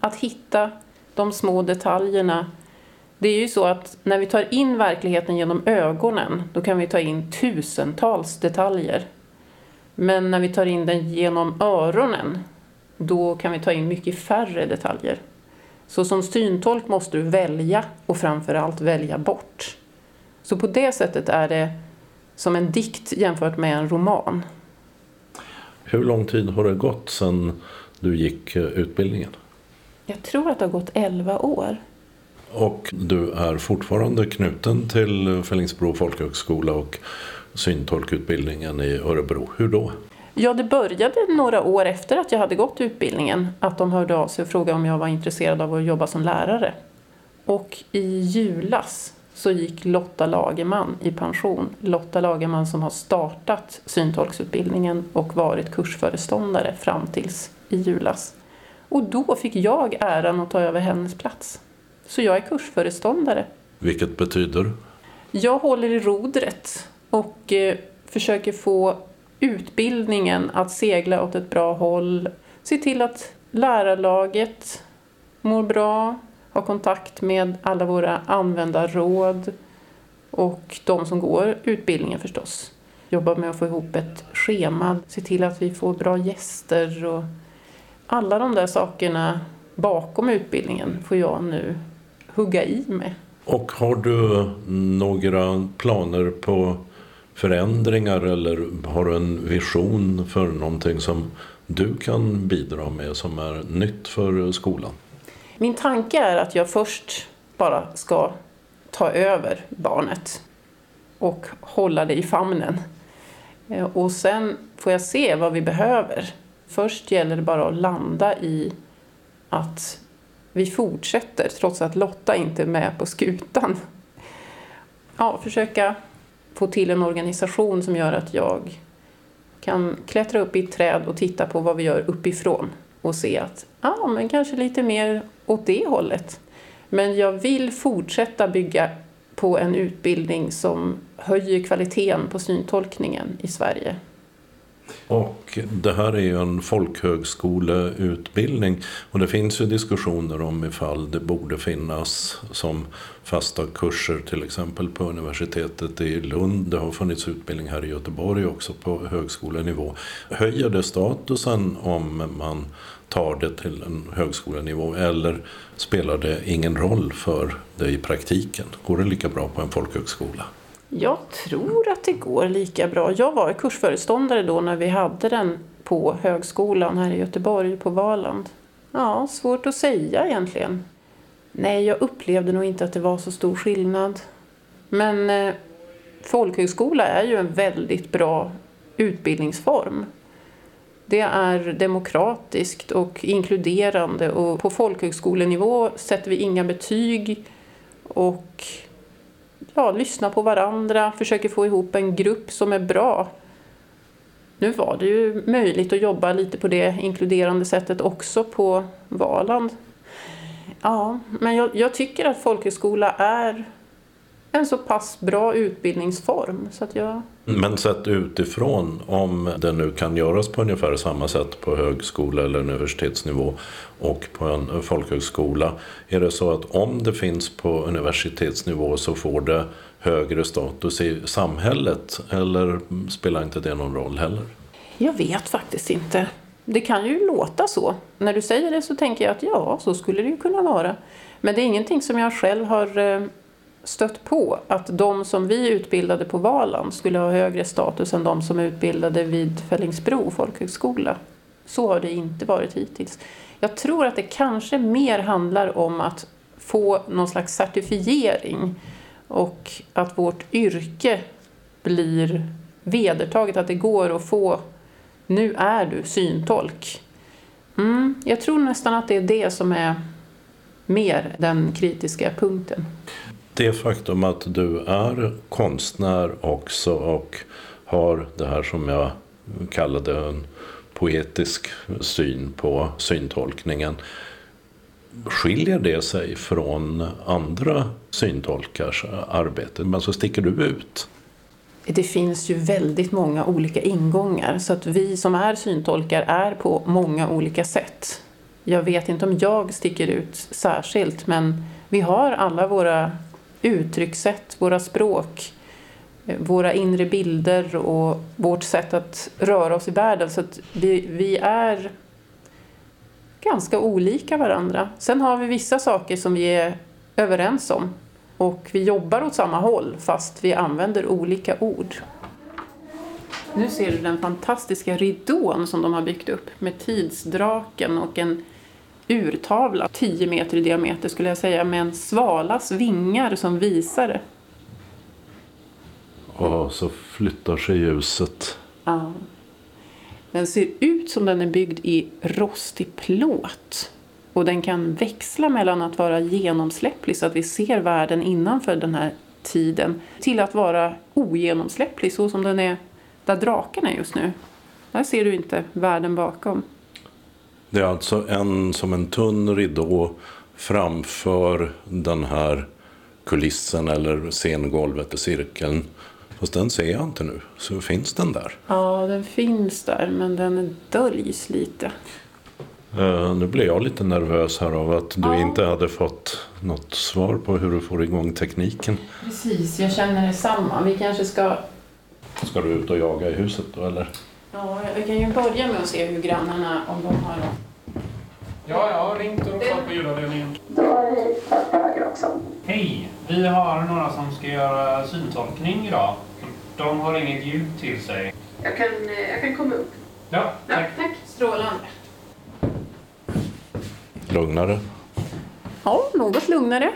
Att hitta de små detaljerna. Det är ju så att när vi tar in verkligheten genom ögonen, då kan vi ta in tusentals detaljer. Men när vi tar in den genom öronen, då kan vi ta in mycket färre detaljer. Så som syntolk måste du välja och framförallt välja bort. Så på det sättet är det som en dikt jämfört med en roman. Hur lång tid har det gått sedan du gick utbildningen? Jag tror att det har gått elva år. Och du är fortfarande knuten till Fällingsbro folkhögskola och syntolkutbildningen i Örebro. Hur då? Ja, det började några år efter att jag hade gått utbildningen. Att de hörde av sig och frågade om jag var intresserad av att jobba som lärare. Och i julas så gick Lotta Lagerman i pension. Lotta Lagerman som har startat syntolksutbildningen och varit kursföreståndare fram tills i julas. Och då fick jag äran att ta över hennes plats. Så jag är kursföreståndare. Vilket betyder? Jag håller i rodret och eh, försöker få utbildningen att segla åt ett bra håll. Se till att lärarlaget mår bra. Ha kontakt med alla våra användarråd och de som går utbildningen förstås. Jobba med att få ihop ett schema. Se till att vi får bra gäster och alla de där sakerna bakom utbildningen får jag nu hugga i med. Och har du några planer på förändringar eller har du en vision för någonting som du kan bidra med som är nytt för skolan? Min tanke är att jag först bara ska ta över barnet och hålla det i famnen. Och sen får jag se vad vi behöver. Först gäller det bara att landa i att vi fortsätter trots att Lotta inte är med på skutan. Ja, försöka få till en organisation som gör att jag kan klättra upp i ett träd och titta på vad vi gör uppifrån. Och se att, ja men kanske lite mer åt det hållet. Men jag vill fortsätta bygga på en utbildning som höjer kvaliteten på syntolkningen i Sverige. Och det här är ju en folkhögskoleutbildning och det finns ju diskussioner om ifall det borde finnas som fasta kurser till exempel på universitetet i Lund. Det har funnits utbildning här i Göteborg också på högskolenivå. Höjer det statusen om man tar det till en högskolenivå eller spelar det ingen roll för det i praktiken? Går det lika bra på en folkhögskola? Jag tror att det går lika bra. Jag var kursföreståndare då när vi hade den på högskolan här i Göteborg på Valand. Ja, svårt att säga egentligen. Nej, jag upplevde nog inte att det var så stor skillnad. Men eh, folkhögskola är ju en väldigt bra utbildningsform. Det är demokratiskt och inkluderande och på folkhögskolenivå sätter vi inga betyg och... Ja, lyssna på varandra, försöker få ihop en grupp som är bra. Nu var det ju möjligt att jobba lite på det inkluderande sättet också på Valand. Ja, men jag, jag tycker att folkhögskola är en så pass bra utbildningsform. Så att jag... Men sett utifrån, om det nu kan göras på ungefär samma sätt på högskola eller universitetsnivå och på en folkhögskola, är det så att om det finns på universitetsnivå så får det högre status i samhället eller spelar inte det någon roll heller? Jag vet faktiskt inte. Det kan ju låta så. När du säger det så tänker jag att ja, så skulle det ju kunna vara. Men det är ingenting som jag själv har... stött på att de som vi utbildade på Valand skulle ha högre status än de som utbildade vid Fällingsbro folkhögskola. Så har det inte varit hittills. Jag tror att det kanske mer handlar om att få någon slags certifiering och att vårt yrke blir vedertaget, att det går att få, nu är du syntolk. Mm, jag tror nästan att det är det som är mer den kritiska punkten. det faktum att du är konstnär också och har det här som jag kallade en poetisk syn på syntolkningen. Skiljer det sig från andra syntolkars arbete? Men så sticker du ut. Det finns ju väldigt många olika ingångar, så att vi som är syntolkar är på många olika sätt. Jag vet inte om jag sticker ut särskilt, men vi har alla våra uttryckssätt, våra språk, våra inre bilder och vårt sätt att röra oss i världen. Så att vi, vi är ganska olika varandra. Sen har vi vissa saker som vi är överens om. Och vi jobbar åt samma håll fast vi använder olika ord. Nu ser du den fantastiska ridån som de har byggt upp med tidsdraken och en urtavla. tio meter i diameter skulle jag säga, med en svalas vingar som visare. Ja, så flyttar sig ljuset. Ja. Den ser ut som den är byggd i rostig plåt. Och den kan växla mellan att vara genomsläpplig så att vi ser världen innanför den här tiden, till att vara ogenomsläpplig så som den är där draken är just nu. Där ser du inte världen bakom. Det är alltså en, som en tunn ridå framför den här kulissen eller scengolvet i cirkeln. Fast den ser jag inte nu. Så finns den där? Ja, den finns där, men den döljs lite. Uh, nu blev jag lite nervös här av att du ja. inte hade fått något svar på hur du får igång tekniken. Precis, jag känner detsamma. Vi kanske ska... Ska du ut och jaga i huset då, eller? Ja, jag kan ju börja med att se hur grannarna, om de har... Ja, jag har ringt och råkat på ljudavdelningen. Då har vi fått höger också. Hej, vi har några som ska göra syntolkning idag. De har inget ljud till sig. Jag kan, jag kan komma upp. Ja, tack. Ja, tack, strålande. Lugnare? Ja, något lugnare.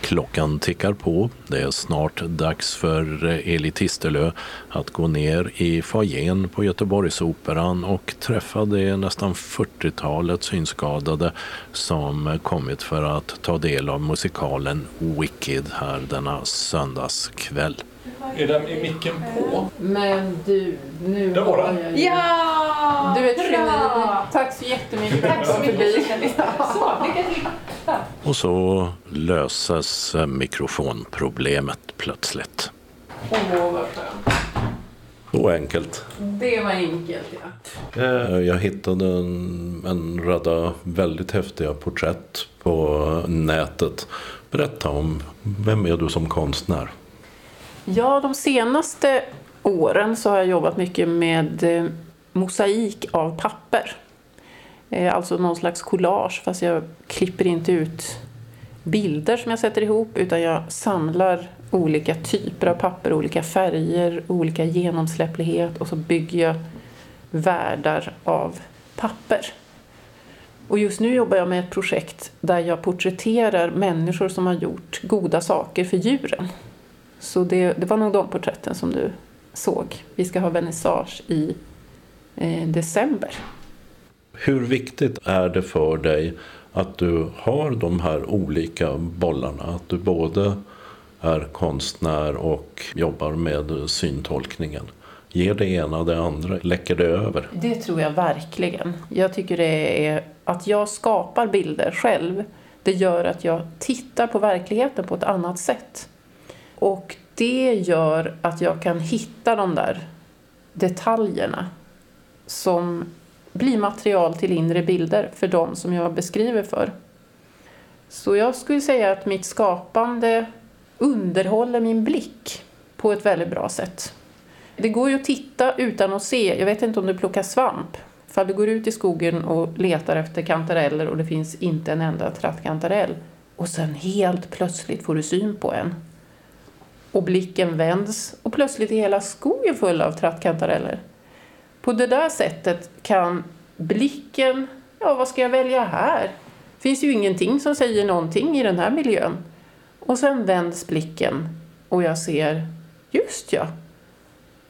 Klockan tickar på. Det är snart dags för Eli Tistelö att gå ner i foajén på Göteborgsoperan och träffa det nästan fyrtiotalet synskadade som kommit för att ta del av musikalen Wicked här denna söndagskväll. Är den i micken på? Men du, nu var har jag ju... Ja! Du är ett geni. Tack så jättemycket. Tack så mycket. Så, lycka till. Och så löses mikrofonproblemet plötsligt. Åh, oh, vad skönt. Så enkelt. Det var enkelt, ja. Jag hittade en, en radda väldigt häftiga porträtt på nätet. Berätta om, vem är du som konstnär? Ja, de senaste åren så har jag jobbat mycket med mosaik av papper. Alltså någon slags collage, fast jag klipper inte ut bilder som jag sätter ihop, utan jag samlar olika typer av papper, olika färger, olika genomsläpplighet, och så bygger jag världar av papper. Och just nu jobbar jag med ett projekt där jag porträtterar människor som har gjort goda saker för djuren. Så det, det var nog de porträtten som du såg. Vi ska ha vernissage i eh, december. Hur viktigt är det för dig att du har de här olika bollarna? Att du både är konstnär och jobbar med syntolkningen. Ger det ena det andra? Läcker det över? Det tror jag verkligen. Jag tycker det är att jag skapar bilder själv. Det gör att jag tittar på verkligheten på ett annat sätt. Och det gör att jag kan hitta de där detaljerna som blir material till inre bilder för de som jag beskriver för. Så jag skulle säga att mitt skapande underhåller min blick på ett väldigt bra sätt. Det går ju att titta utan att se. Jag vet inte om du plockar svamp. För du går ut i skogen och letar efter kantareller och det finns inte en enda trattkantarell. Och sen helt plötsligt får du syn på en. Och blicken vänds och plötsligt är hela skogen full av trattkantareller. På det där sättet kan blicken, ja vad ska jag välja här? Det finns ju ingenting som säger någonting i den här miljön. Och sen vänds blicken och jag ser, just ja.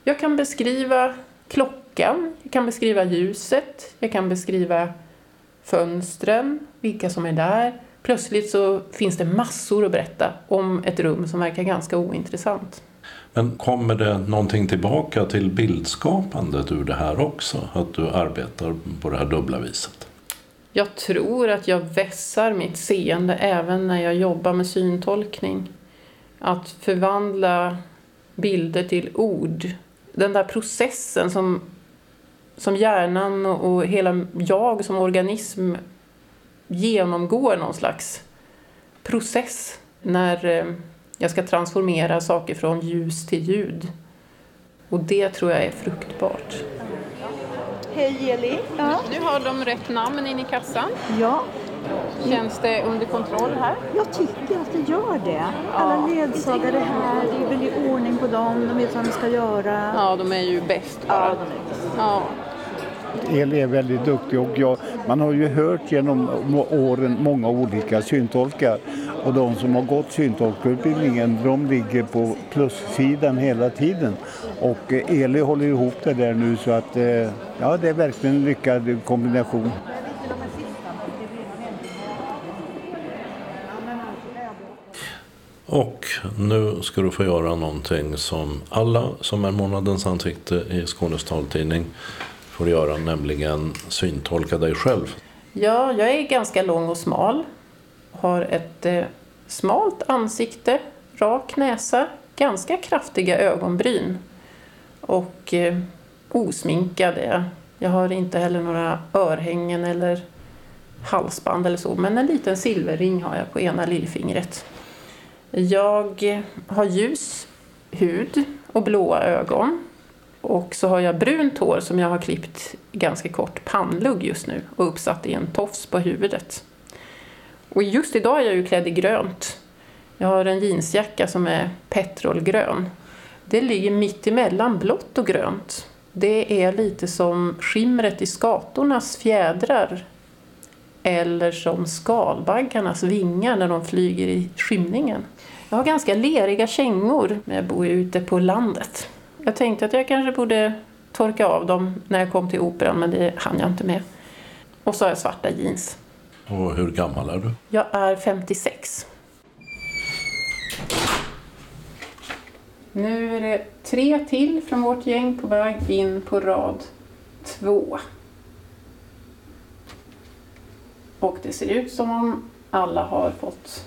Jag kan beskriva klockan, jag kan beskriva ljuset, jag kan beskriva fönstren, vilka som är där. Plötsligt så finns det massor att berätta om ett rum som verkar ganska ointressant. Men kommer det någonting tillbaka till bildskapandet ur det här också? Att du arbetar på det här dubbla viset? Jag tror att jag vässar mitt seende även när jag jobbar med syntolkning. Att förvandla bilder till ord. Den där processen som, som hjärnan och hela jag som organism genomgår någon slags process när jag ska transformera saker från ljus till ljud. Och det tror jag är fruktbart. Hej Eli. Ja. Nu har de rätt namn in i kassan. Ja. Känns det under kontroll här? Jag tycker att det gör det. Alla ledsagare här, det är väl i ordning på dem. De vet vad de ska göra. Ja, de är ju bäst bara. Ja, ja. Eli är väldigt duktig och jag, man har ju hört genom åren många olika syntolkar. Och de som har gått syntolkutbildningen, de ligger på plussidan hela tiden. Och Eli håller ihop det där nu så att ja, det är verkligen en lyckad kombination. Och nu ska du få göra någonting som alla som är månadens ansikte i Skånes taltidning får göra, nämligen syntolka dig själv. Ja, jag är ganska lång och smal. Har ett eh, smalt ansikte, rak näsa, ganska kraftiga ögonbryn och eh, osminkad är jag. Jag har inte heller några örhängen eller halsband eller så, men en liten silverring har jag på ena lillfingret. Jag eh, har ljus hud och blåa ögon och så har jag brunt hår som jag har klippt ganska kort pannlugg just nu och uppsatt i en tofs på huvudet. Och just idag är jag ju klädd i grönt. Jag har en jeansjacka som är petrolgrön. Det ligger mitt emellan blått och grönt. Det är lite som skimret i skatornas fjädrar. Eller som skalbaggarnas vingar när de flyger i skymningen. Jag har ganska leriga kängor när jag bor ute på landet. Jag tänkte att jag kanske borde torka av dem när jag kom till operan, men det hann jag inte med. Och så har jag svarta jeans. Och hur gammal är du? Jag är femtiosex. Nu är det tre till från vårt gäng på väg in på rad två. Och det ser ut som om alla har fått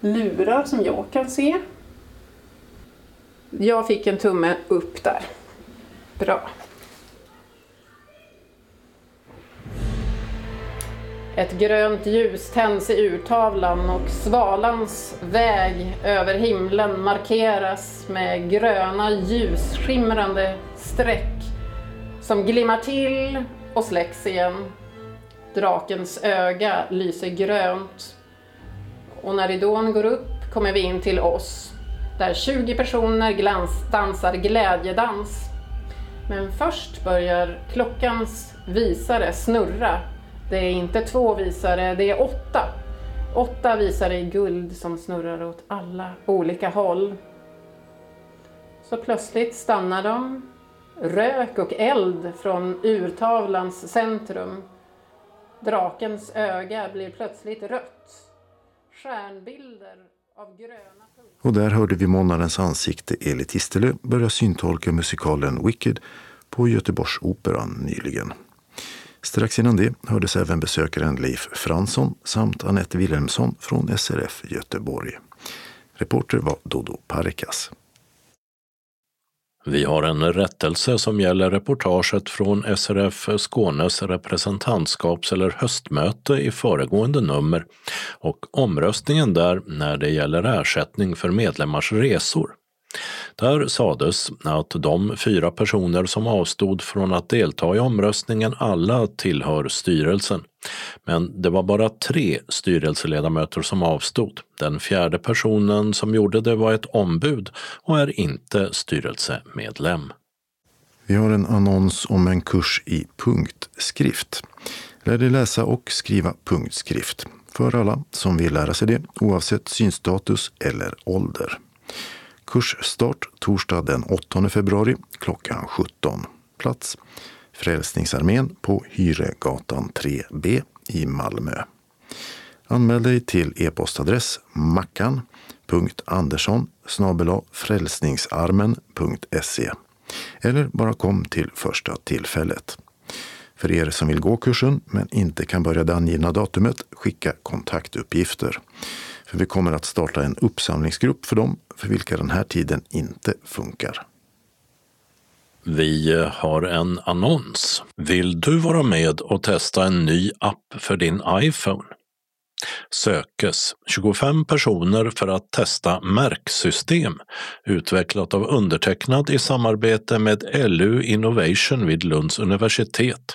lurar som jag kan se. Jag fick en tumme upp där. Bra. Ett grönt ljus tänds i urtavlan och svalans väg över himlen markeras med gröna ljusskimrande streck som glimmar till och släcks igen. Drakens öga lyser grönt och när ridån går upp kommer vi in till oss där tjugo personer glans- dansar glädjedans. Men först börjar klockans visare snurra. Det är inte två visare, det är åtta. Åtta visare i guld som snurrar åt alla olika håll. Så plötsligt stannar de. Rök och eld från urtavlans centrum. Drakens öga blir plötsligt rött. Stjärnbilder av gröna... Och där hörde vi månadens ansikte Eli Tistelö börja syntolka musikalen Wicked på Göteborgsoperan nyligen. Strax innan det hördes även besökaren Leif Fransson samt Anette Wilhelmsson från S R F Göteborg. Reporter var Dodo Parikas. Vi har en rättelse som gäller reportaget från S R F Skånes representantskaps- eller höstmöte i föregående nummer och omröstningen där när det gäller ersättning för medlemmars resor. Där sades att de fyra personer som avstod från att delta i omröstningen alla tillhör styrelsen. Men det var bara tre styrelseledamöter som avstod. Den fjärde personen som gjorde det var ett ombud och är inte styrelsemedlem. Vi har en annons om en kurs i punktskrift. Lär dig läsa och skriva punktskrift för alla som vill lära sig det oavsett synstatus eller ålder. Kursstart torsdag den åttonde februari klockan sjutton. Plats Frälsningsarmén på Hyregatan tre B i Malmö. Anmäl dig till e-postadress mackan punkt andersson snabel-a frälsningsarmen punkt se eller bara kom till första tillfället. För er som vill gå kursen men inte kan börja det angivna datumet, skicka kontaktuppgifter. För vi kommer att starta en uppsamlingsgrupp för dem för vilka den här tiden inte funkar. Vi har en annons. Vill du vara med och testa en ny app för din iPhone? Sökes tjugofem personer för att testa märksystem utvecklat av undertecknad i samarbete med L U Innovation vid Lunds universitet.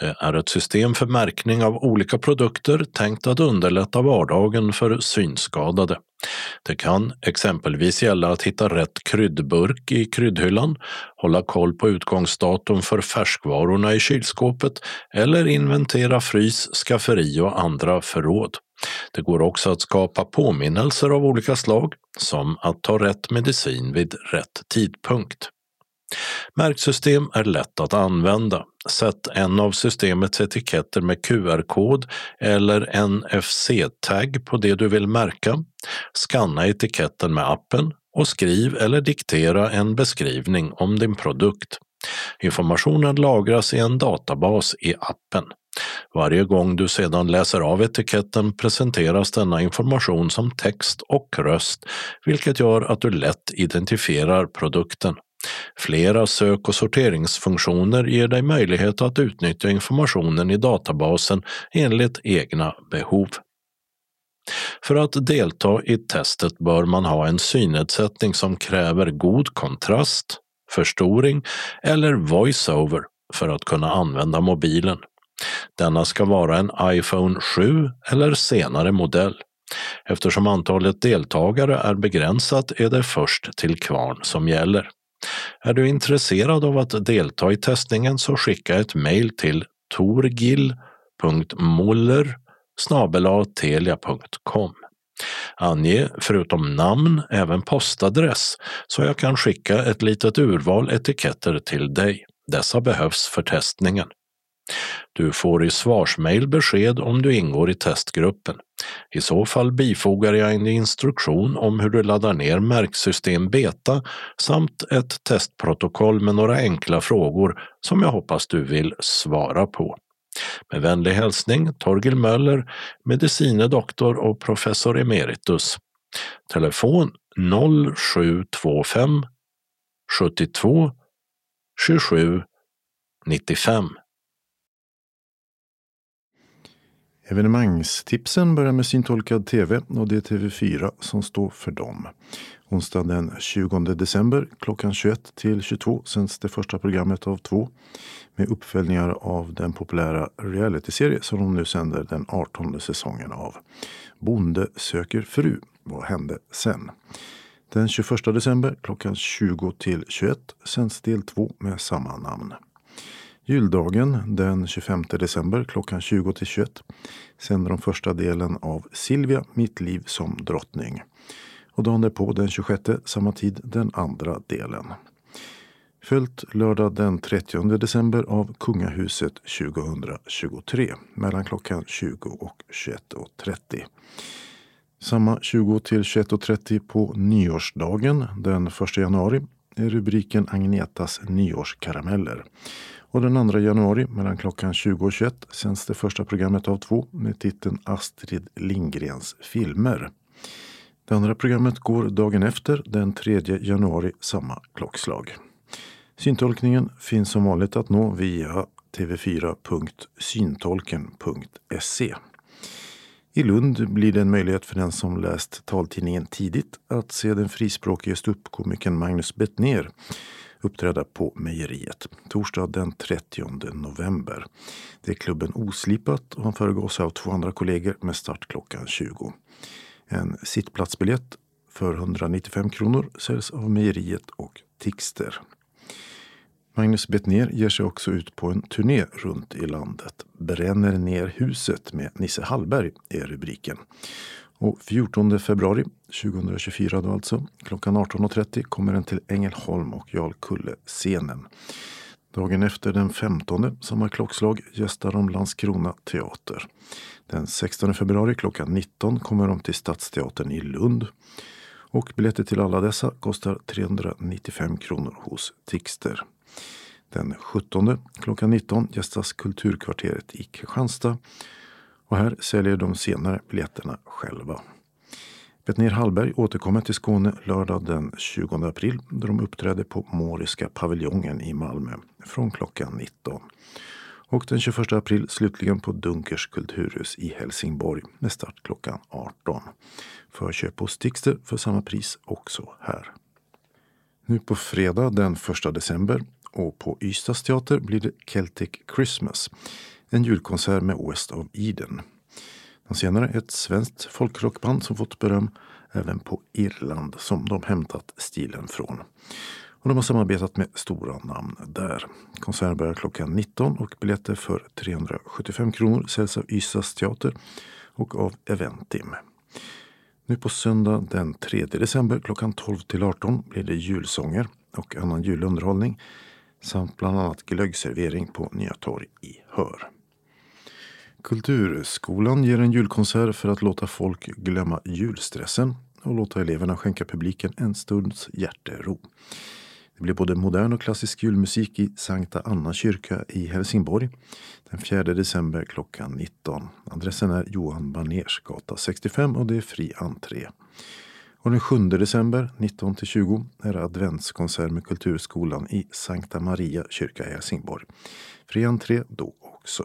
Det är ett system för märkning av olika produkter tänkt att underlätta vardagen för synskadade. Det kan exempelvis gälla att hitta rätt kryddburk i kryddhyllan, hålla koll på utgångsdatum för färskvarorna i kylskåpet eller inventera frys, skafferi och andra förråd. Det går också att skapa påminnelser av olika slag, som att ta rätt medicin vid rätt tidpunkt. Märksystem är lätt att använda. Sätt en av systemets etiketter med Q R-kod eller N F C-tagg på det du vill märka. Skanna etiketten med appen och skriv eller diktera en beskrivning om din produkt. Informationen lagras i en databas i appen. Varje gång du sedan läser av etiketten presenteras denna information som text och röst, vilket gör att du lätt identifierar produkten. Flera sök- och sorteringsfunktioner ger dig möjlighet att utnyttja informationen i databasen enligt egna behov. För att delta i testet bör man ha en synnedsättning som kräver god kontrast, förstoring eller voiceover för att kunna använda mobilen. Denna ska vara en iPhone sju eller senare modell. Eftersom antalet deltagare är begränsat är det först till kvarn som gäller. Är du intresserad av att delta i testningen så skicka ett mejl till torgil punkt moller snabel-a telia punkt com. Ange förutom namn även postadress så jag kan skicka ett litet urval etiketter till dig. Dessa behövs för testningen. Du får i svarsmejl besked om du ingår i testgruppen. I så fall bifogar jag en instruktion om hur du laddar ner märksystem beta samt ett testprotokoll med några enkla frågor som jag hoppas du vill svara på. Med vänlig hälsning Torgil Möller, medicinedoktor och professor emeritus. Telefon noll sju två fem sjuttiotvå tjugosju nittiofem. Evenemangstipsen börjar med syntolkad tv och det är T V fyra som står för dem. Onsdag den tjugonde december klockan tjugoett till tjugotvå sänds det första programmet av två med uppföljningar av den populära realityserie som de nu sänder den artonde säsongen av. Bonde söker fru. Vad hände sen? Den tjugoförsta december klockan tjugo till tjugoett sänds del två med samma namn. Juldagen den tjugofemte december klockan tjugo till tjugoett sänder de första delen av Silvia, mitt liv som drottning. Och dagen därpå den tjugosjätte samma tid den andra delen. Följt lördag den trettionde december av Kungahuset tjugohundratjugotre mellan klockan tjugo och tjugoett och trettio. Samma tjugo till tjugoett och trettio på nyårsdagen den första januari är rubriken Agnetas nyårskarameller. Och den andra januari mellan klockan tjugo och tjugoett sänds det första programmet av två med titeln Astrid Lindgrens filmer. Det andra programmet går dagen efter den tredje januari samma klockslag. Syntolkningen finns som vanligt att nå via tv fyra punkt syntolken punkt se. I Lund blir det en möjlighet för den som läst taltidningen tidigt att se den frispråkige ståuppkomikern Magnus Bettner uppträda på mejeriet torsdag den trettionde november. Det är klubben Oslipat och han föregås av två andra kollegor med start klockan tjugo. En sittplatsbiljett för hundranittiofem kronor säljs av mejeriet och Tixter. Magnus Bettner ger sig också ut på en turné runt i landet. Bränner ner huset med Nisse Hallberg är rubriken. Och fjortonde februari tjugotjugofyra då alltså, klockan arton och trettio kommer den till Ängelholm och Jarlkulle-scenen. Dagen efter den femtonde, samma klockslag, gästar de Landskrona teater. Den sextonde februari klockan nitton kommer de till Stadsteatern i Lund. Och biljetter till alla dessa kostar trehundranittiofem kronor hos Tixter. Den sjuttonde klockan nitton gästas Kulturkvarteret i Kristianstad. Och här säljer de senare biljetterna själva. Betnér Hallberg återkommer till Skåne lördag den tjugonde april då de uppträder på Moriska paviljongen i Malmö från klockan nitton. Och den tjugoförsta april slutligen på Dunkers kulturhus i Helsingborg med start klockan arton. Förköp hos Tixter för samma pris också här. Nu på fredag den första december och på Ystads teater blir det Celtic Christmas, en julkonsert med West of Eden. Den senare ett svenskt folkrockband som fått beröm även på Irland som de hämtat stilen från. Och de har samarbetat med stora namn där. Konserten börjar klockan nitton och biljetter för trehundrasjuttiofem kronor säljs av Ystads teater och av Eventim. Nu på söndag den tredje december klockan tolv till arton blir det julsånger och annan julunderhållning samt bland annat glöggservering på Nya torg i Hör. Kulturskolan ger en julkonsert för att låta folk glömma julstressen och låta eleverna skänka publiken en stunds hjärtero. Det blir både modern och klassisk julmusik i Sankta Anna kyrka i Helsingborg den fjärde december klockan nitton. Adressen är Johan Banersgata sextiofem och det är fri entré. Och den sjunde december nitton till tjugo är adventskonsert med Kulturskolan i Sankta Maria kyrka i Helsingborg. Fri entré då också.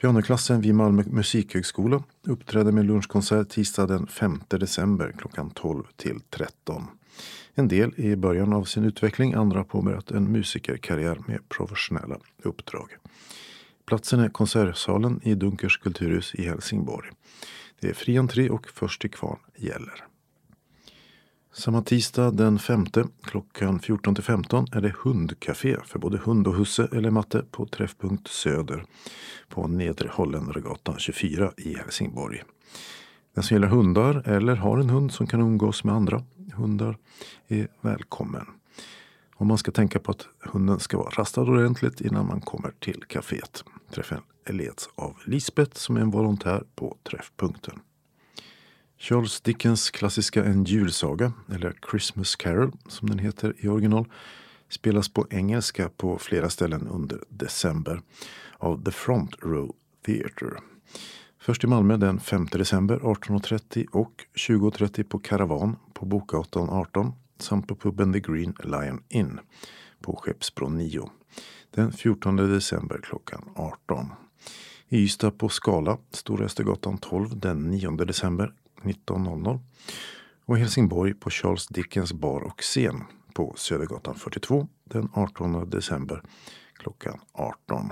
Pianoklassen vid Malmö musikhögskola uppträder med lunchkonsert tisdag den femte december klockan tolv till tretton. En del är i början av sin utveckling, andra har påbörjat en musikerkarriär med professionella uppdrag. Platsen är konsertsalen i Dunkers kulturhus i Helsingborg. Det är fri entré och först till kvarn gäller. Samma tisdag den femte klockan fjorton till femton är det hundcafé för både hund och husse eller matte på Träffpunkt Söder på Nedre Holländergatan tjugofyra i Helsingborg. Den som gillar hundar eller har en hund som kan umgås med andra hundar är välkommen. Och man ska tänka på att hunden ska vara rastad ordentligt innan man kommer till kaféet. Träffen leds av Lisbeth som är en volontär på Träffpunkten. Charles Dickens klassiska En julsaga, eller Christmas Carol som den heter i original, spelas på engelska på flera ställen under december av The Front Row Theatre. Först i Malmö den femte december arton trettio och tjugo trettio på Karavan på Bokgatan arton samt på puben The Green Lion Inn på Skeppsbron nio den fjortonde december klockan arton. I Ystad på Skala, Stora Östergatan tolv den nionde december nitton noll noll och Helsingborg på Charles Dickens bar och scen på Södergatan fyrtiotvå den artonde december klockan arton.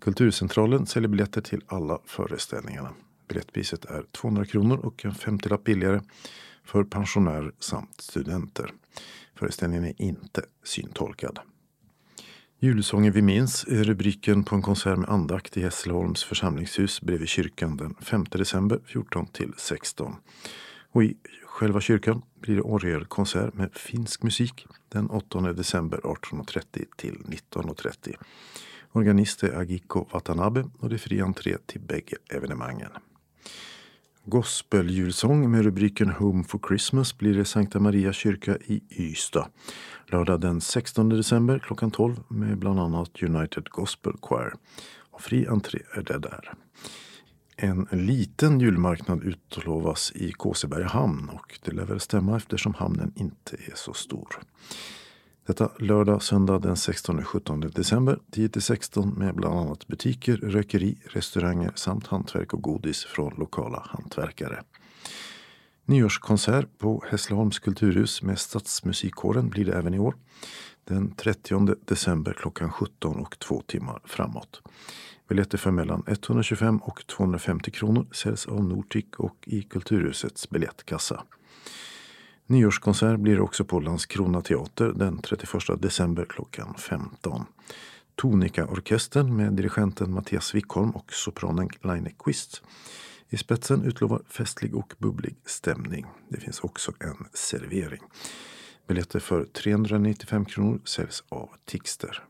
Kulturcentralen säljer biljetter till alla föreställningarna. Biljettpriset är tvåhundra kronor och en femtiolapp billigare för pensionärer samt studenter. Föreställningen är inte syntolkad. Julsången vi minns är rubriken på en konsert med andakt i Hässleholms församlingshus bredvid kyrkan den femte december fjorton till sexton. Och i själva kyrkan blir det orgelkonsert med finsk musik den åttonde december arton trettio till nitton trettio. Organist är Agiko Watanabe och det är fri entré till bägge evenemangen. Gospeljulsång med rubriken Home for Christmas blir det Sankta Maria kyrka i Ystad. Lördag den sextonde december klockan tolv med bland annat United Gospel Choir. Och fri entré är det där. En liten julmarknad utlovas i Kåseberg hamn och det lär väl stämma eftersom hamnen inte är så stor. Detta lördag söndag den sextonde och sjuttonde december tio till sexton med bland annat butiker, rökeri, restauranger samt hantverk och godis från lokala hantverkare. Nyårskonsert på Hässleholms kulturhus med Stadsmusikkåren blir det även i år. Den trettionde december klockan sjutton och två timmar framåt. Biljetter för mellan etthundratjugofem och tvåhundrafemtio kronor säljs av Nordic och i kulturhusets biljettkassa. Nyårskonsert blir också på Landskrona teater den trettioförsta december klockan femton. Tonika-orkestern med dirigenten Mattias Wickholm och sopranen Line Quist. I spetsen utlovar festlig och bubblig stämning. Det finns också en servering. Biljetter för trehundranittiofem kronor säljs av Tixter.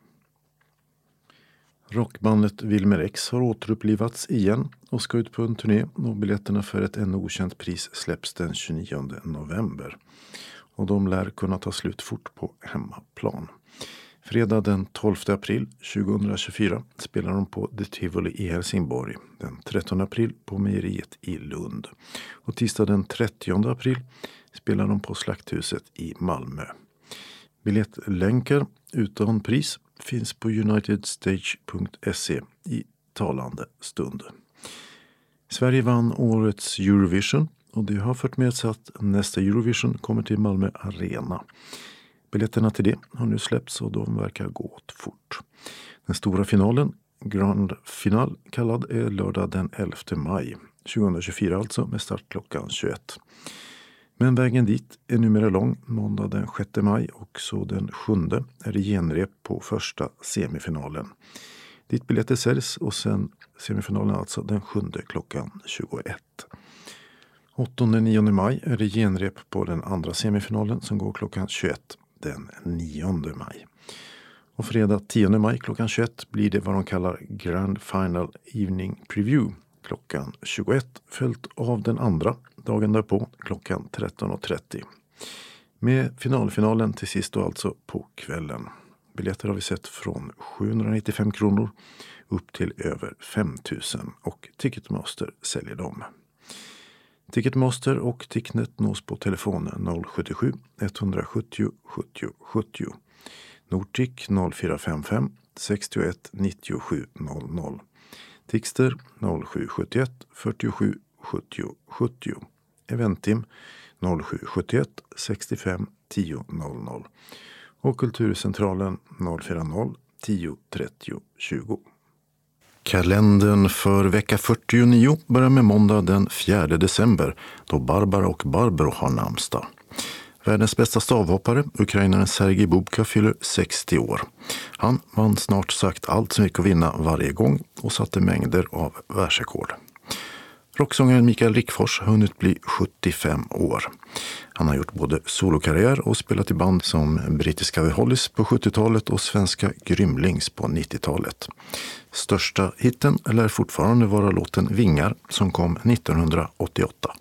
Rockbandet Wilmer X har återupplivats igen och ska ut på en turné, och biljetterna för ett ännu okänt pris släpps den tjugonionde november. Och de lär kunna ta slut fort på hemmaplan. Fredag den tolfte april tjugotjugofyra spelar de på The Tivoli i Helsingborg, den trettonde april på Mejeriet i Lund och tisdag den trettionde april spelar de på Slakthuset i Malmö. Biljettlänkar utan pris finns på unitedstage punkt se i talande stund. Sverige vann årets Eurovision och det har fört med sig att nästa Eurovision kommer till Malmö Arena. Biljetterna till det har nu släppts och de verkar gå åt fort. Den stora finalen, Grand Final kallad, är lördag den elfte maj tjugotjugofyra alltså, med start klockan tjugoett. Men vägen dit är numera lång. Måndag den sjätte maj och så den sjunde är det genrep på första semifinalen. Dit biljetter säljs och sen semifinalen alltså den sjunde klockan tjugoett. åttonde och nionde maj är det genrep på den andra semifinalen som går klockan tjugoett den nionde maj. Och fredag tionde maj klockan tjugoett blir det vad de kallar Grand Final Evening Preview klockan tjugoett, följt av den andra dagen därpå klockan tretton och trettio. Med finalfinalen till sist då alltså på kvällen. Biljetter har vi sett från sjuhundranittiofem kronor upp till över fem tusen och Ticketmaster säljer dem. Ticketmaster och Ticknet nås på telefon noll sju sju ett sju noll sju noll sju noll. Nordtick noll fyra fem fem sextioett nittiosju noll noll. Tickster noll sju sju ett fyrtiosju sjuttio sjuttio. Eventim noll sju sju ett sextiofem tio noll noll. Och Kulturcentralen noll fyra noll tio trettio tjugo. Kalendern för vecka fyrtionio börjar med måndag den fjärde december då Barbara och Barbro har namnsdag. Världens bästa stavhoppare, ukrainaren Sergej Bubka, fyller sextio år. Han vann snart sagt allt som gick att vinna varje gång och satte mängder av världsrekord. Rocksångaren Mikael Rickfors har hunnit bli sjuttiofem år. Han har gjort både solokarriär och spelat i band som brittiska The Hollies på sjuttiotalet och svenska Grymlings på nittiotalet. Största hitten lär fortfarande vara låten Vingar som kom nittonhundraåttioåtta.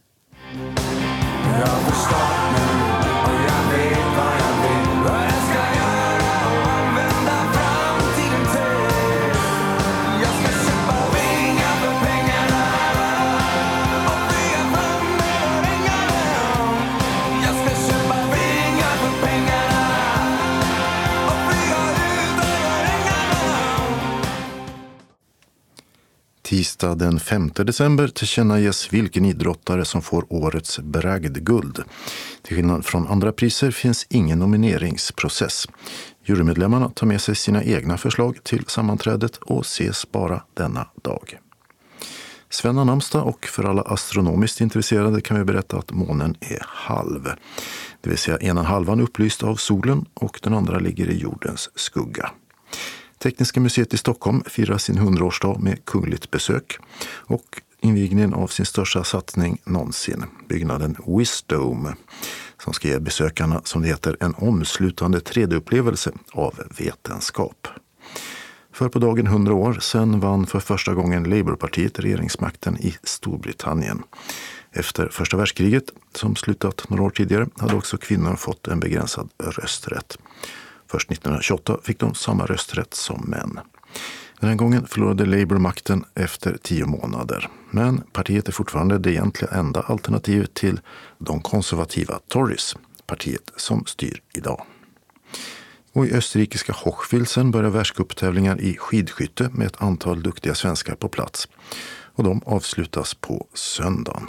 Tisdag den femte december tillkännages vilken idrottare som får årets bragdguld. Till skillnad från andra priser finns ingen nomineringsprocess. Jurymedlemmarna tar med sig sina egna förslag till sammanträdet och ses bara denna dag. Svenna namnsdag, och för alla astronomiskt intresserade kan vi berätta att månen är halv. Det vill säga ena halvan är upplyst av solen och den andra ligger i jordens skugga. Tekniska museet i Stockholm firar sin hundraårsdag med kungligt besök och invigningen av sin största satsning någonsin, byggnaden Wisdom, som ska ge besökarna, som det heter, en omslutande tre D-upplevelse av vetenskap. För på dagen hundra år sedan vann för första gången Labourpartiet regeringsmakten i Storbritannien. Efter första världskriget, som slutat några år tidigare, hade också kvinnor fått en begränsad rösträtt. Först nittonhundratjugoåtta fick de samma rösträtt som män. Den här gången förlorade Labour makten efter tio månader. Men partiet är fortfarande det egentliga enda alternativet till de konservativa Tories, partiet som styr idag. Och i österrikiska Hochfilzen börjar världscuptävlingar i skidskytte med ett antal duktiga svenskar på plats. Och de avslutas på söndagen.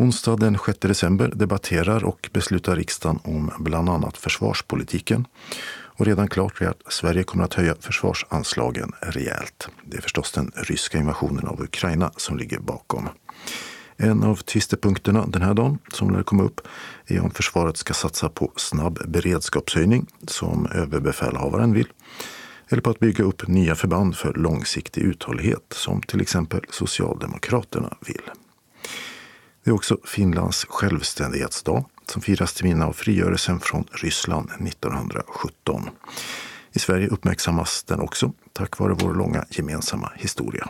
Onsdag den sjätte december debatterar och beslutar riksdagen om bland annat försvarspolitiken. Och redan klart är att Sverige kommer att höja försvarsanslagen rejält. Det är förstås den ryska invasionen av Ukraina som ligger bakom. En av tvistepunkterna den här dagen som lär komma upp är om försvaret ska satsa på snabb beredskapshöjning som överbefälhavaren vill. Eller på att bygga upp nya förband för långsiktig uthållighet som till exempel Socialdemokraterna vill. Det är också Finlands självständighetsdag som firas till minne av frigörelsen från Ryssland nittonhundrasjutton. I Sverige uppmärksammas den också tack vare vår långa gemensamma historia.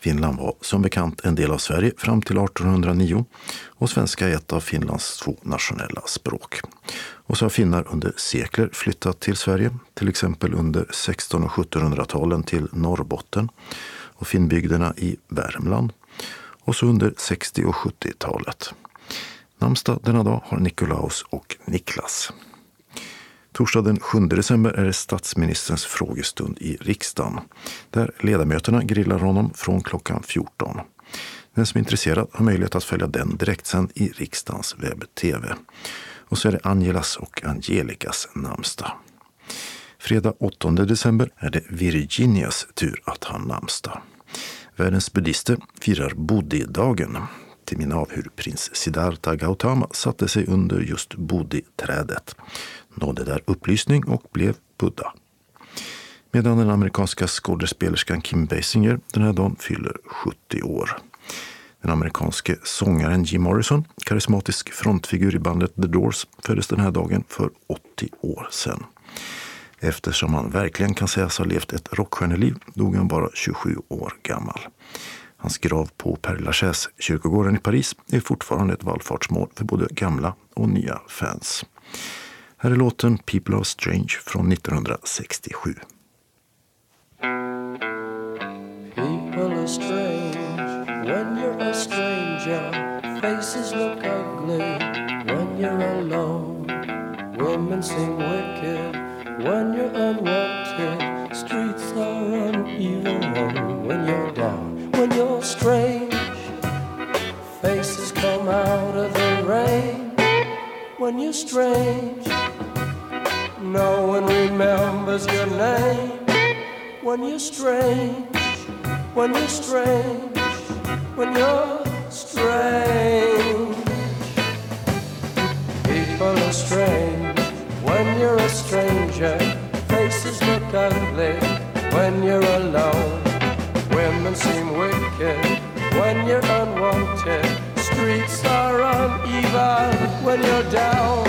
Finland var som bekant en del av Sverige fram till artonhundranio och svenska är ett av Finlands två nationella språk. Och så har finnar under sekler flyttat till Sverige, till exempel under sextonhundra- och sjuttonhundratalen till Norrbotten och finnbygderna i Värmland och så under sextio- och sjuttiotalet. Namnsdag denna dag har Nikolaus och Niklas. Torsdag den sjunde december är det statsministerns frågestund i riksdagen, där ledamöterna grillar honom från klockan fjorton. Den som är intresserad har möjlighet att följa den direktsänd i riksdagens webb-tv. Och så är det Angelas och Angelicas namnsdag. Fredag åttonde december är det Virginias tur att ha namnsdag. Världens buddister firar Bodhi-dagen, till minne av hur prins Siddhartha Gautama satte sig under just Bodhi-trädet, nådde där upplysning och blev Buddha. Medan den amerikanska skådespelerskan Kim Basinger den här dagen fyller sjuttio år. Den amerikanske sångaren Jim Morrison, karismatisk frontfigur i bandet The Doors, föddes den här dagen för åttio år sedan. Eftersom han verkligen kan sägas ha levt ett rockstjärneliv dog han bara tjugosju år gammal. Hans grav på Père Lachaise kyrkogården i Paris är fortfarande ett vallfartsmål för både gamla och nya fans. Här är låten People Are Strange från nittonhundrasextiosju. People are strange when you're a stranger. Faces look ugly when you're alone. Women seem wicked when you're unwanted. Streets are uneven when you're down. When you're strange, faces come out of the rain. When you're strange, no one remembers your name. When you're strange, when you're strange, when you're strange. People are strange when you're a stranger. Faces look ugly when you're alone. Women seem wicked when you're unwanted. Streets are uneven when you're down.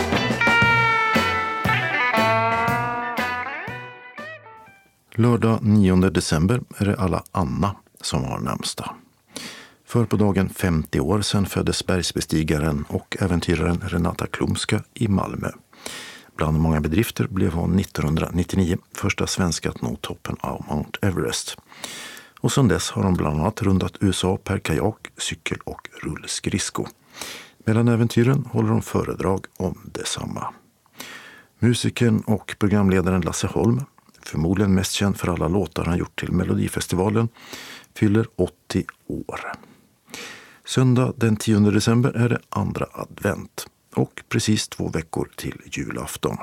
Lördag nionde december är det alla Anna som har namnsdag. För på dagen femtio år sedan föddes bergsbestigaren och äventyraren Renata Klumska i Malmö. Bland många bedrifter blev hon nittonhundranittionio första svenska att nå toppen av Mount Everest. Och sedan dess har hon bland annat rundat U S A per kajak, cykel och rullskridsko. Mellan äventyren håller hon föredrag om detsamma. Musikern och programledaren Lasse Holm, förmodligen mest känd för alla låtar han gjort till Melodifestivalen, fyller åttio år. Söndag den tionde december är det andra advent och precis två veckor till julafton.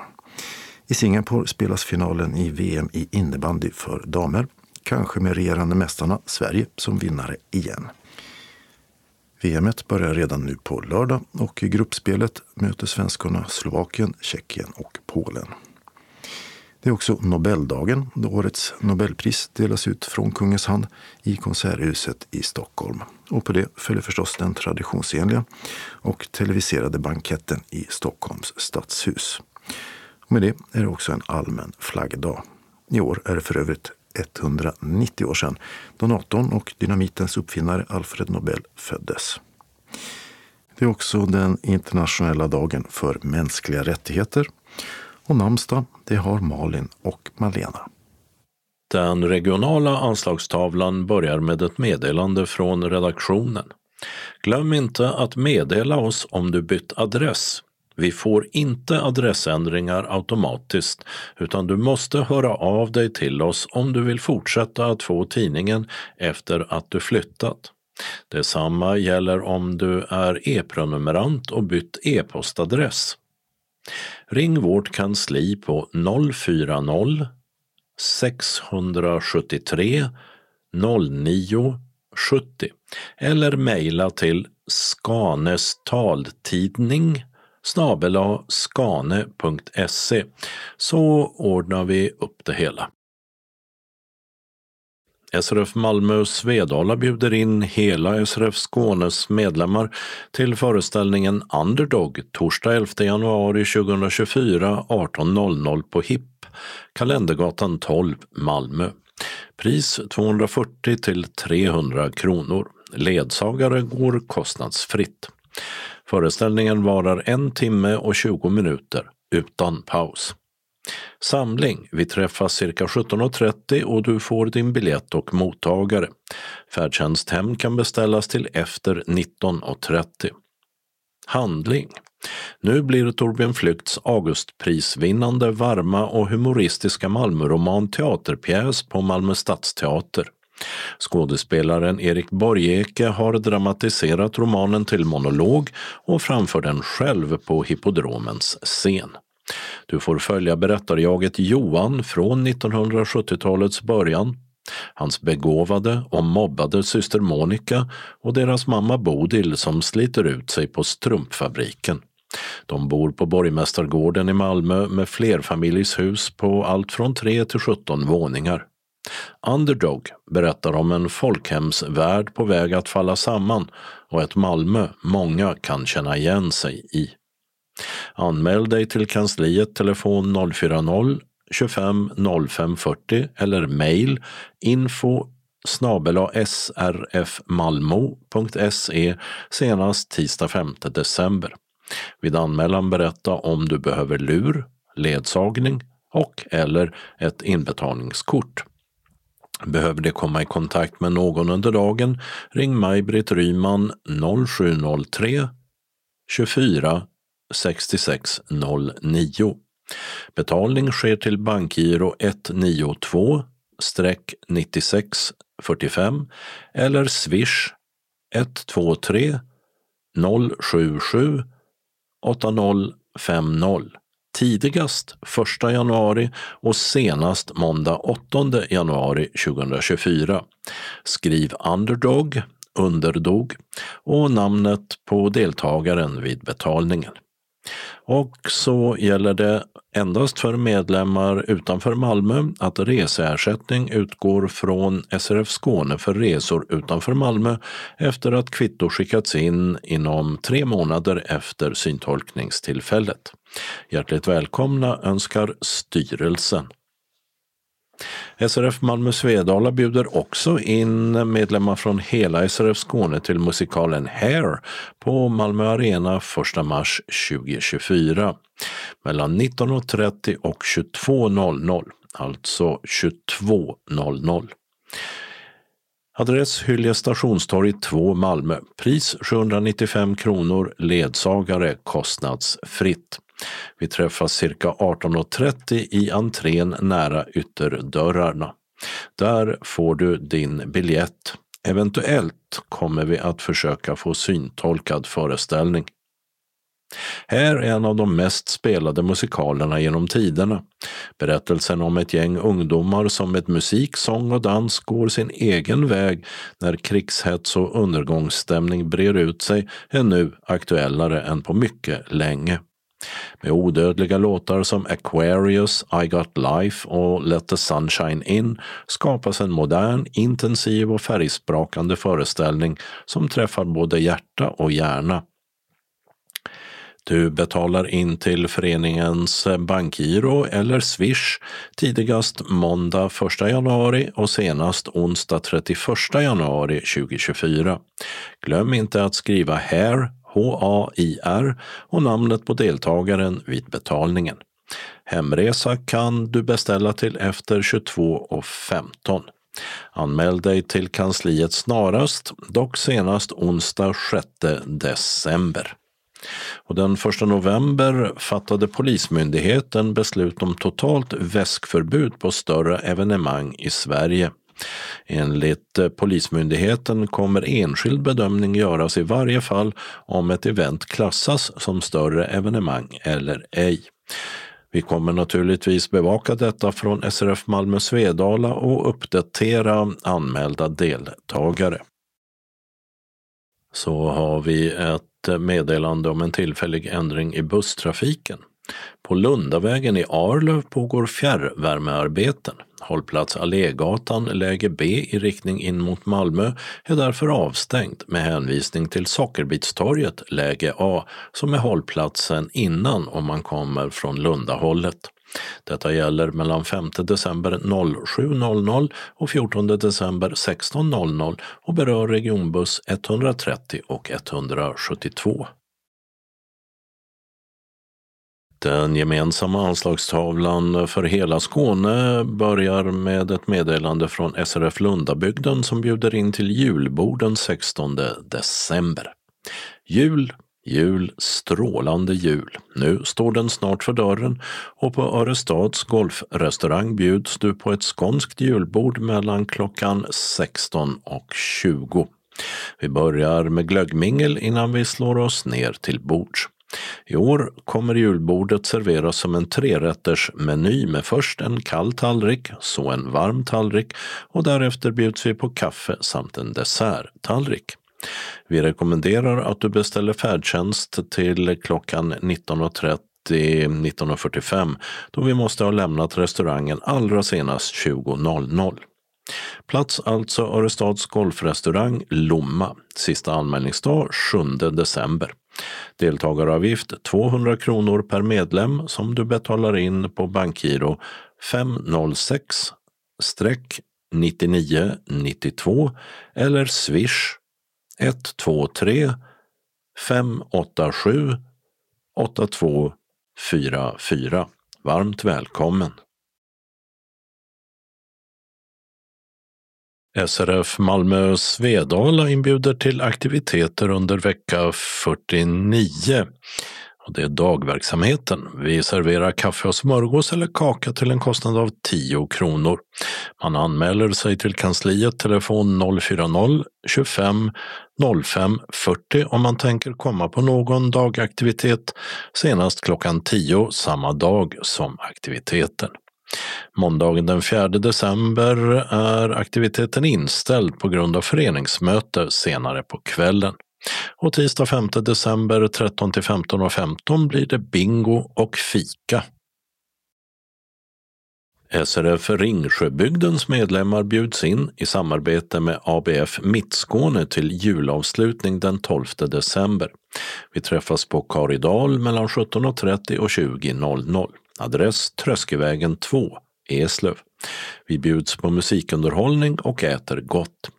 I Singapore spelas finalen i V M i innebandy för damer, kanske med regerande mästarna Sverige som vinnare igen. V M:et börjar redan nu på lördag och i gruppspelet möter svenskorna Slovakien, Tjeckien och Polen. Det är också Nobeldagen, då årets Nobelpris delas ut från kungens hand i Konserthuset i Stockholm. Och på det följer förstås den traditionsenliga och televiserade banketten i Stockholms stadshus. Och med det är det också en allmän flaggdag. I år är det för övrigt etthundranittio år sedan då datorn och dynamitens uppfinnare Alfred Nobel föddes. Det är också den internationella dagen för mänskliga rättigheter. Och namnsdag, det har Malin och Malena. Den regionala anslagstavlan börjar med ett meddelande från redaktionen. Glöm inte att meddela oss om du bytt adress. Vi får inte adressändringar automatiskt utan du måste höra av dig till oss om du vill fortsätta att få tidningen efter att du flyttat. Detsamma gäller om du är e-prenumerant och bytt e-postadress. Ring vårt kansli på noll fyra noll, sex sju tre, noll nio sju noll eller mejla till skanestaltidning snabel-a skane punkt se så ordnar vi upp det hela. S R F Malmö och Svedala bjuder in hela S R F Skånes medlemmar till föreställningen Underdog torsdag elfte januari tjugotjugofyra arton noll noll på H I P, Kalendergatan tolv, Malmö. Pris tvåhundrafyrtio till trehundra kronor. Ledsagare går kostnadsfritt. Föreställningen varar en timme och tjugo minuter utan paus. Samling. Vi träffas cirka sjutton och trettio och du får din biljett och mottagare. Färdtjänst hem kan beställas till efter nitton och trettio. Handling. Nu blir Torbjörn Flykts augustprisvinnande varma och humoristiska Malmöroman teaterpjäs på Malmö Stadsteater. Skådespelaren Erik Borgeke har dramatiserat romanen till monolog och framför den själv på Hippodromens scen. Du får följa berättarjaget Johan från nittonhundrasjuttiotalets början, hans begåvade och mobbade syster Monica och deras mamma Bodil som sliter ut sig på strumpfabriken. De bor på Borgmästargården i Malmö med flerfamiljshus på allt från tre till sjutton våningar. Underdog berättar om en folkhemsvärld på väg att falla samman och ett Malmö många kan känna igen sig i. Anmäl dig till kansliet telefon noll fyra noll tjugofem noll fem fyrtio eller mejl info snabel-a s r f malmo punkt se senast tisdag femte december. Vid anmälan berätta om du behöver lur, ledsagning och eller ett inbetalningskort. Behöver det komma i kontakt med någon under dagen, ring Maj-Britt Ryman noll sju noll tre tjugofyra sextiosex noll nio. Betalning sker till bankgiro ett nio två nio sex fyra fem eller Swish ett två tre noll sju sju åtta noll fem noll. Tidigast första januari och senast måndag åttonde januari tjugotjugofyra. Skriv Underdog, Underdog och namnet på deltagaren vid betalningen. Och så gäller det endast för medlemmar utanför Malmö att reseersättning utgår från S R F Skåne för resor utanför Malmö efter att kvitto skickats in inom tre månader efter syntolkningstillfället. Hjärtligt välkomna önskar styrelsen. S R F Malmö Svedala bjuder också in medlemmar från hela S R F Skåne till musikalen Hair på Malmö Arena första mars tjugotjugofyra mellan nitton och trettio och tjugotvå noll noll, alltså tjugotvå noll noll. Adress Hyllie Stationstorg två, Malmö. Pris sjuhundranittiofem kronor, ledsagare kostnadsfritt. Vi träffas cirka arton och trettio i entrén nära ytterdörrarna. Där får du din biljett. Eventuellt kommer vi att försöka få syntolkad föreställning. Här är en av de mest spelade musikalerna genom tiderna. Berättelsen om ett gäng ungdomar som med musik, sång och dans går sin egen väg när krigshets och undergångsstämning brer ut sig är nu aktuellare än på mycket länge. Med odödliga låtar som Aquarius, I Got Life och Let the Sunshine In skapas en modern, intensiv och färgsprakande föreställning som träffar både hjärta och hjärna. Du betalar in till föreningens bankgiro eller Swish tidigast måndag första januari och senast onsdag trettioförsta januari tjugotjugofyra. Glöm inte att skriva Hair, H A I R och namnet på deltagaren vid betalningen. Hemresa kan du beställa till efter tjugotvå och femton. Anmäl dig till kansliet snarast, dock senast onsdag sjätte december. Och den första november fattade Polismyndigheten beslut om totalt väskförbud på större evenemang i Sverige. Enligt Polismyndigheten kommer enskild bedömning göras i varje fall om ett event klassas som större evenemang eller ej. Vi kommer naturligtvis bevaka detta från S R F Malmö Svedala och uppdatera anmälda deltagare. Så har vi ett meddelande om en tillfällig ändring i busstrafiken. På Lundavägen i Arlöv pågår fjärrvärmearbeten. Hållplats Allégatan, läge B i riktning in mot Malmö, är därför avstängt med hänvisning till Sockerbitstorget, läge A, som är hållplatsen innan om man kommer från Lundahållet. Detta gäller mellan femte december klockan sju och fjortonde december klockan sexton och berör regionbuss etthundratrettio och etthundrasjuttiotvå. Den gemensamma anslagstavlan för hela Skåne börjar med ett meddelande från S R F Lundabygden som bjuder in till julbord den sextonde december. Jul, jul, strålande jul. Nu står den snart för dörren och på Örestads golfrestaurang bjuds du på ett skånskt julbord mellan klockan sexton och tjugo. Vi börjar med glöggmingel innan vi slår oss ner till bords. I år kommer julbordet serveras som en trerätters meny med först en kall tallrik, så en varm tallrik och därefter bjuds vi på kaffe samt en desserttallrik. Vi rekommenderar att du beställer färdtjänst till klockan nitton trettio till nitton fyrtiofem då vi måste ha lämnat restaurangen allra senast tjugo. Plats alltså Örestads golfrestaurang Lomma, sista anmälningsdag sjunde december. Deltagaravgift tvåhundra kronor per medlem som du betalar in på bankgiro fem noll sex nittionio nittiotvå eller swish ett två tre fem åtta sju åtta två fyra fyra. Varmt välkommen! S R F Malmö Svedala inbjuder till aktiviteter under vecka fyrtionio. Och det är dagverksamheten. Vi serverar kaffe och smörgås eller kaka till en kostnad av tio kronor. Man anmäler sig till kansliet telefon noll fyrtio tjugofem noll fem fyrtio om man tänker komma på någon dagaktivitet senast klockan tio samma dag som aktiviteten. Måndagen den fjärde december är aktiviteten inställd på grund av föreningsmöte senare på kvällen. Och tisdag femte december tretton till femton femton blir det bingo och fika. S R F Ringsjöbygdens medlemmar bjuds in i samarbete med A B F Mittskåne till julavslutning den tolfte december. Vi träffas på Karidal mellan sjutton trettio och tjugo. Adress Tröskevägen två, Eslöv. Vi bjuds på musikunderhållning och äter gott.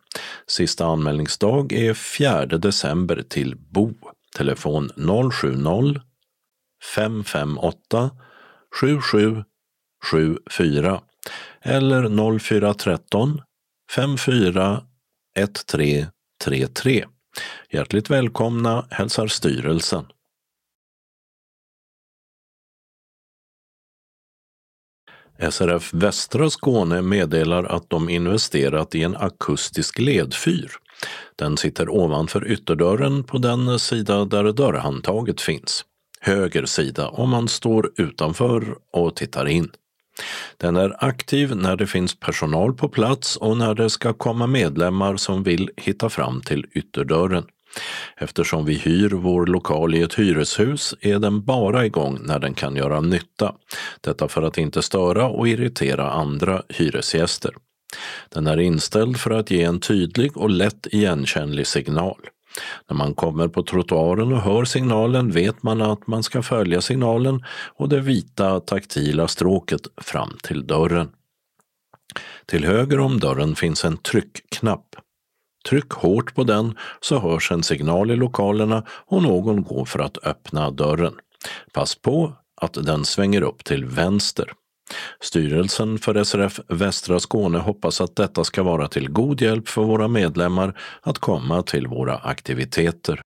Sista anmälningsdag är fjärde december till Bo. Telefon noll sjuttio fem femtioåtta sju sju sju fyra eller noll fyra tretton femtiofyra tretton trettiotre. Hjärtligt välkomna, hälsar styrelsen. S R F Västra Skåne meddelar att de investerat i en akustisk ledfyr. Den sitter ovanför ytterdörren på den sida där dörrhandtaget finns. Höger sida om man står utanför och tittar in. Den är aktiv när det finns personal på plats och när det ska komma medlemmar som vill hitta fram till ytterdörren. Eftersom vi hyr vår lokal i ett hyreshus är den bara igång när den kan göra nytta. Detta för att inte störa och irritera andra hyresgäster. Den är inställd för att ge en tydlig och lätt igenkännlig signal. När man kommer på trottoaren och hör signalen vet man att man ska följa signalen och det vita taktila stråket fram till dörren. Till höger om dörren finns en tryckknapp. Tryck hårt på den så hörs en signal i lokalerna och någon går för att öppna dörren. Pass på att den svänger upp till vänster. Styrelsen för S R F Västra Skåne hoppas att detta ska vara till god hjälp för våra medlemmar att komma till våra aktiviteter.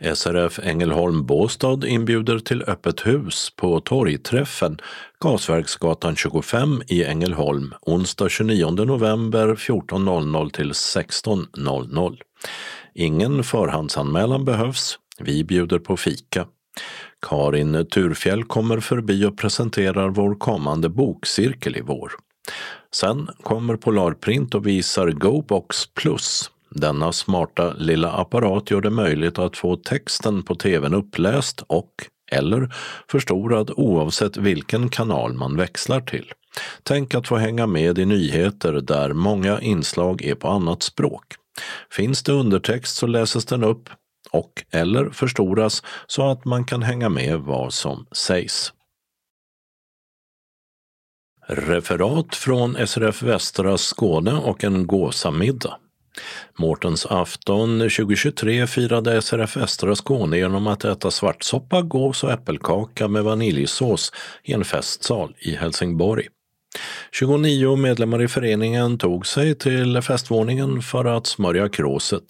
S R F Ängelholm Båstad inbjuder till öppet hus på torgträffen Gasverksgatan tjugofem i Ängelholm onsdag tjugonionde november fjorton till sexton. Ingen förhandsanmälan behövs, vi bjuder på fika. Karin Turfjäll kommer förbi och presenterar vår kommande bokcirkel i vår. Sen kommer Polar Print och visar GoBox Plus. Denna smarta lilla apparat gör det möjligt att få texten på tvn uppläst och, eller, förstorad oavsett vilken kanal man växlar till. Tänk att få hänga med i nyheter där många inslag är på annat språk. Finns det undertext så läses den upp och eller förstoras så att man kan hänga med vad som sägs. Referat från S R F Västra Skåne och en gåsamiddag. Mårtens afton tjugohundratjugotre firade S R F Västra Skåne genom att äta svartsoppa, gås och äppelkaka med vaniljsås i en festsal i Helsingborg. tjugonio medlemmar i föreningen tog sig till festvåningen för att smörja kråset.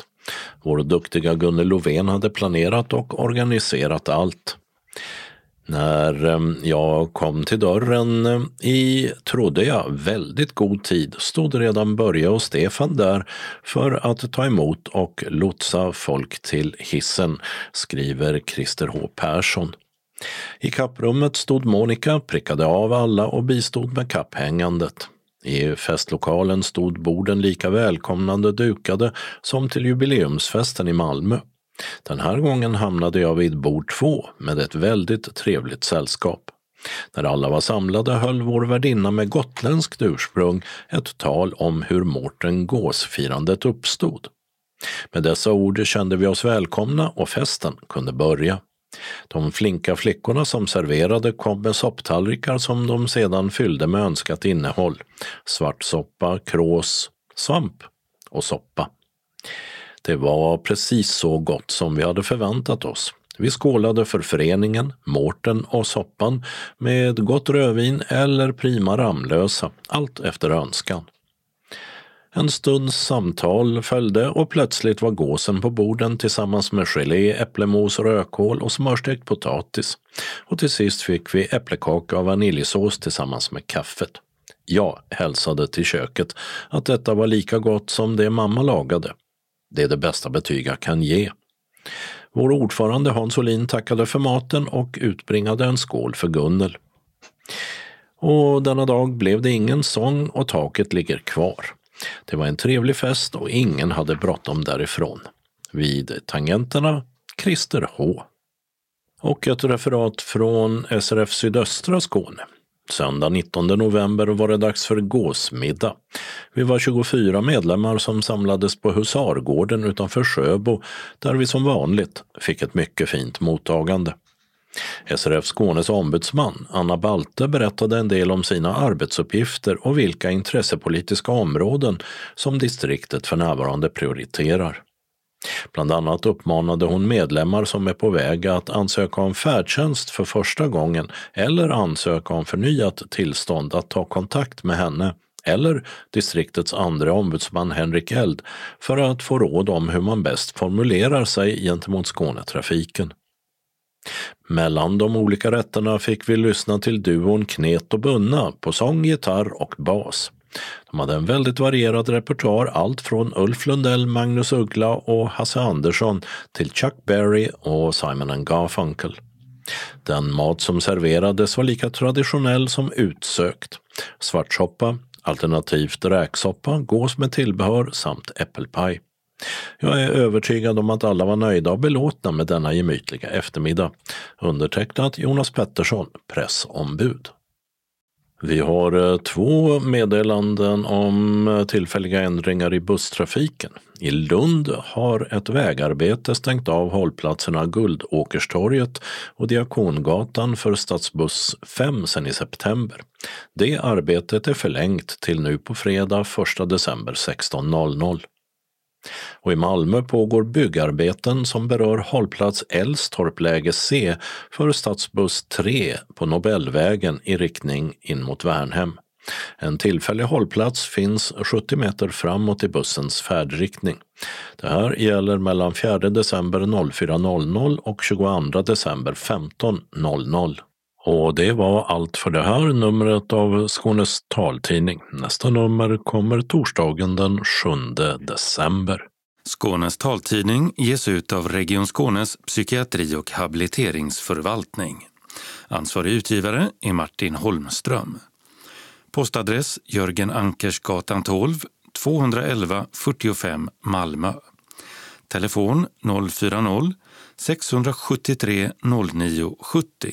Vår duktiga Gunnel Lovén hade planerat och organiserat allt. När jag kom till dörren i, trodde jag, väldigt god tid stod redan Börje och Stefan där för att ta emot och lotsa folk till hissen, skriver Christer H. Persson. I kapprummet stod Monica, prickade av alla och bistod med kapphängandet. I festlokalen stod borden lika välkomnande dukade som till jubileumsfesten i Malmö. Den här gången hamnade jag vid bord två med ett väldigt trevligt sällskap. När alla var samlade höll vår värdinna med gotländskt ursprung ett tal om hur Mårten Gåsfirandet uppstod. Med dessa ord kände vi oss välkomna och festen kunde börja. De flinka flickorna som serverade kom med sopptallrikar som de sedan fyllde med önskat innehåll. Svartsoppa, krås, svamp och soppa. Det var precis så gott som vi hade förväntat oss. Vi skålade för föreningen, Mårten och soppan med gott rödvin eller prima Ramlösa, allt efter önskan. En stunds samtal följde och plötsligt var gåsen på borden tillsammans med gelé, äpplemos, rödkål och smörstekt potatis. Och till sist fick vi äpplekaka och vaniljsås tillsammans med kaffet. Jag hälsade till köket att detta var lika gott som det mamma lagade. Det är det bästa betyg jag kan ge. Vår ordförande Hans Olin tackade för maten och utbringade en skål för Gunnel. Och denna dag blev det ingen sång och taket ligger kvar. Det var en trevlig fest och ingen hade bråttom därifrån. Vid tangenterna, Christer H. Och ett referat från S R F Sydöstra Skåne. Söndag nittonde november var det dags för gåsmiddag. Vi var tjugofyra medlemmar som samlades på Husargården utanför Sjöbo där vi som vanligt fick ett mycket fint mottagande. S R F Skånes ombudsman Anna Balte berättade en del om sina arbetsuppgifter och vilka intressepolitiska områden som distriktet för närvarande prioriterar. Bland annat uppmanade hon medlemmar som är på väg att ansöka om färdtjänst för första gången eller ansöka om förnyat tillstånd att ta kontakt med henne eller distriktets andra ombudsman Henrik Eld för att få råd om hur man bäst formulerar sig gentemot Skånetrafiken. Mellan de olika rätterna fick vi lyssna till duon Knet och Bunna på sång, gitarr och bas. De hade en väldigt varierad repertoar, allt från Ulf Lundell, Magnus Uggla och Hasse Andersson till Chuck Berry och Simon and Garfunkel. Den mat som serverades var lika traditionell som utsökt. Svartsoppa, alternativt räksoppa, gås med tillbehör samt äppelpaj. Jag är övertygad om att alla var nöjda och belåtna med denna gemytliga eftermiddag. Undertecknat Jonas Pettersson, pressombud. Vi har två meddelanden om tillfälliga ändringar i busstrafiken. I Lund har ett vägarbete stängt av hållplatserna Guldåkerstorget och Diakongatan för stadsbuss fem sedan i september. Det arbetet är förlängt till nu på fredag första december sexton noll noll. Och i Malmö pågår byggarbeten som berör hållplats Älstorp läge C för stadsbuss tre på Nobelvägen i riktning in mot Värnhem. En tillfällig hållplats finns sjuttio meter framåt i bussens färdriktning. Det här gäller mellan fjärde december fyra noll noll och tjugoandra december femton noll noll. Och det var allt för det här numret av Skånes taltidning. Nästa nummer kommer torsdagen den sjunde december. Skånes taltidning ges ut av Region Skånes psykiatri- och habiliteringsförvaltning. Ansvarig utgivare är Martin Holmström. Postadress Jörgen Ankersgatan tolv, tvåhundraelva fyrtiofem Malmö. Telefon noll fyra noll sexhundrasjuttiotre noll nio sjuttio.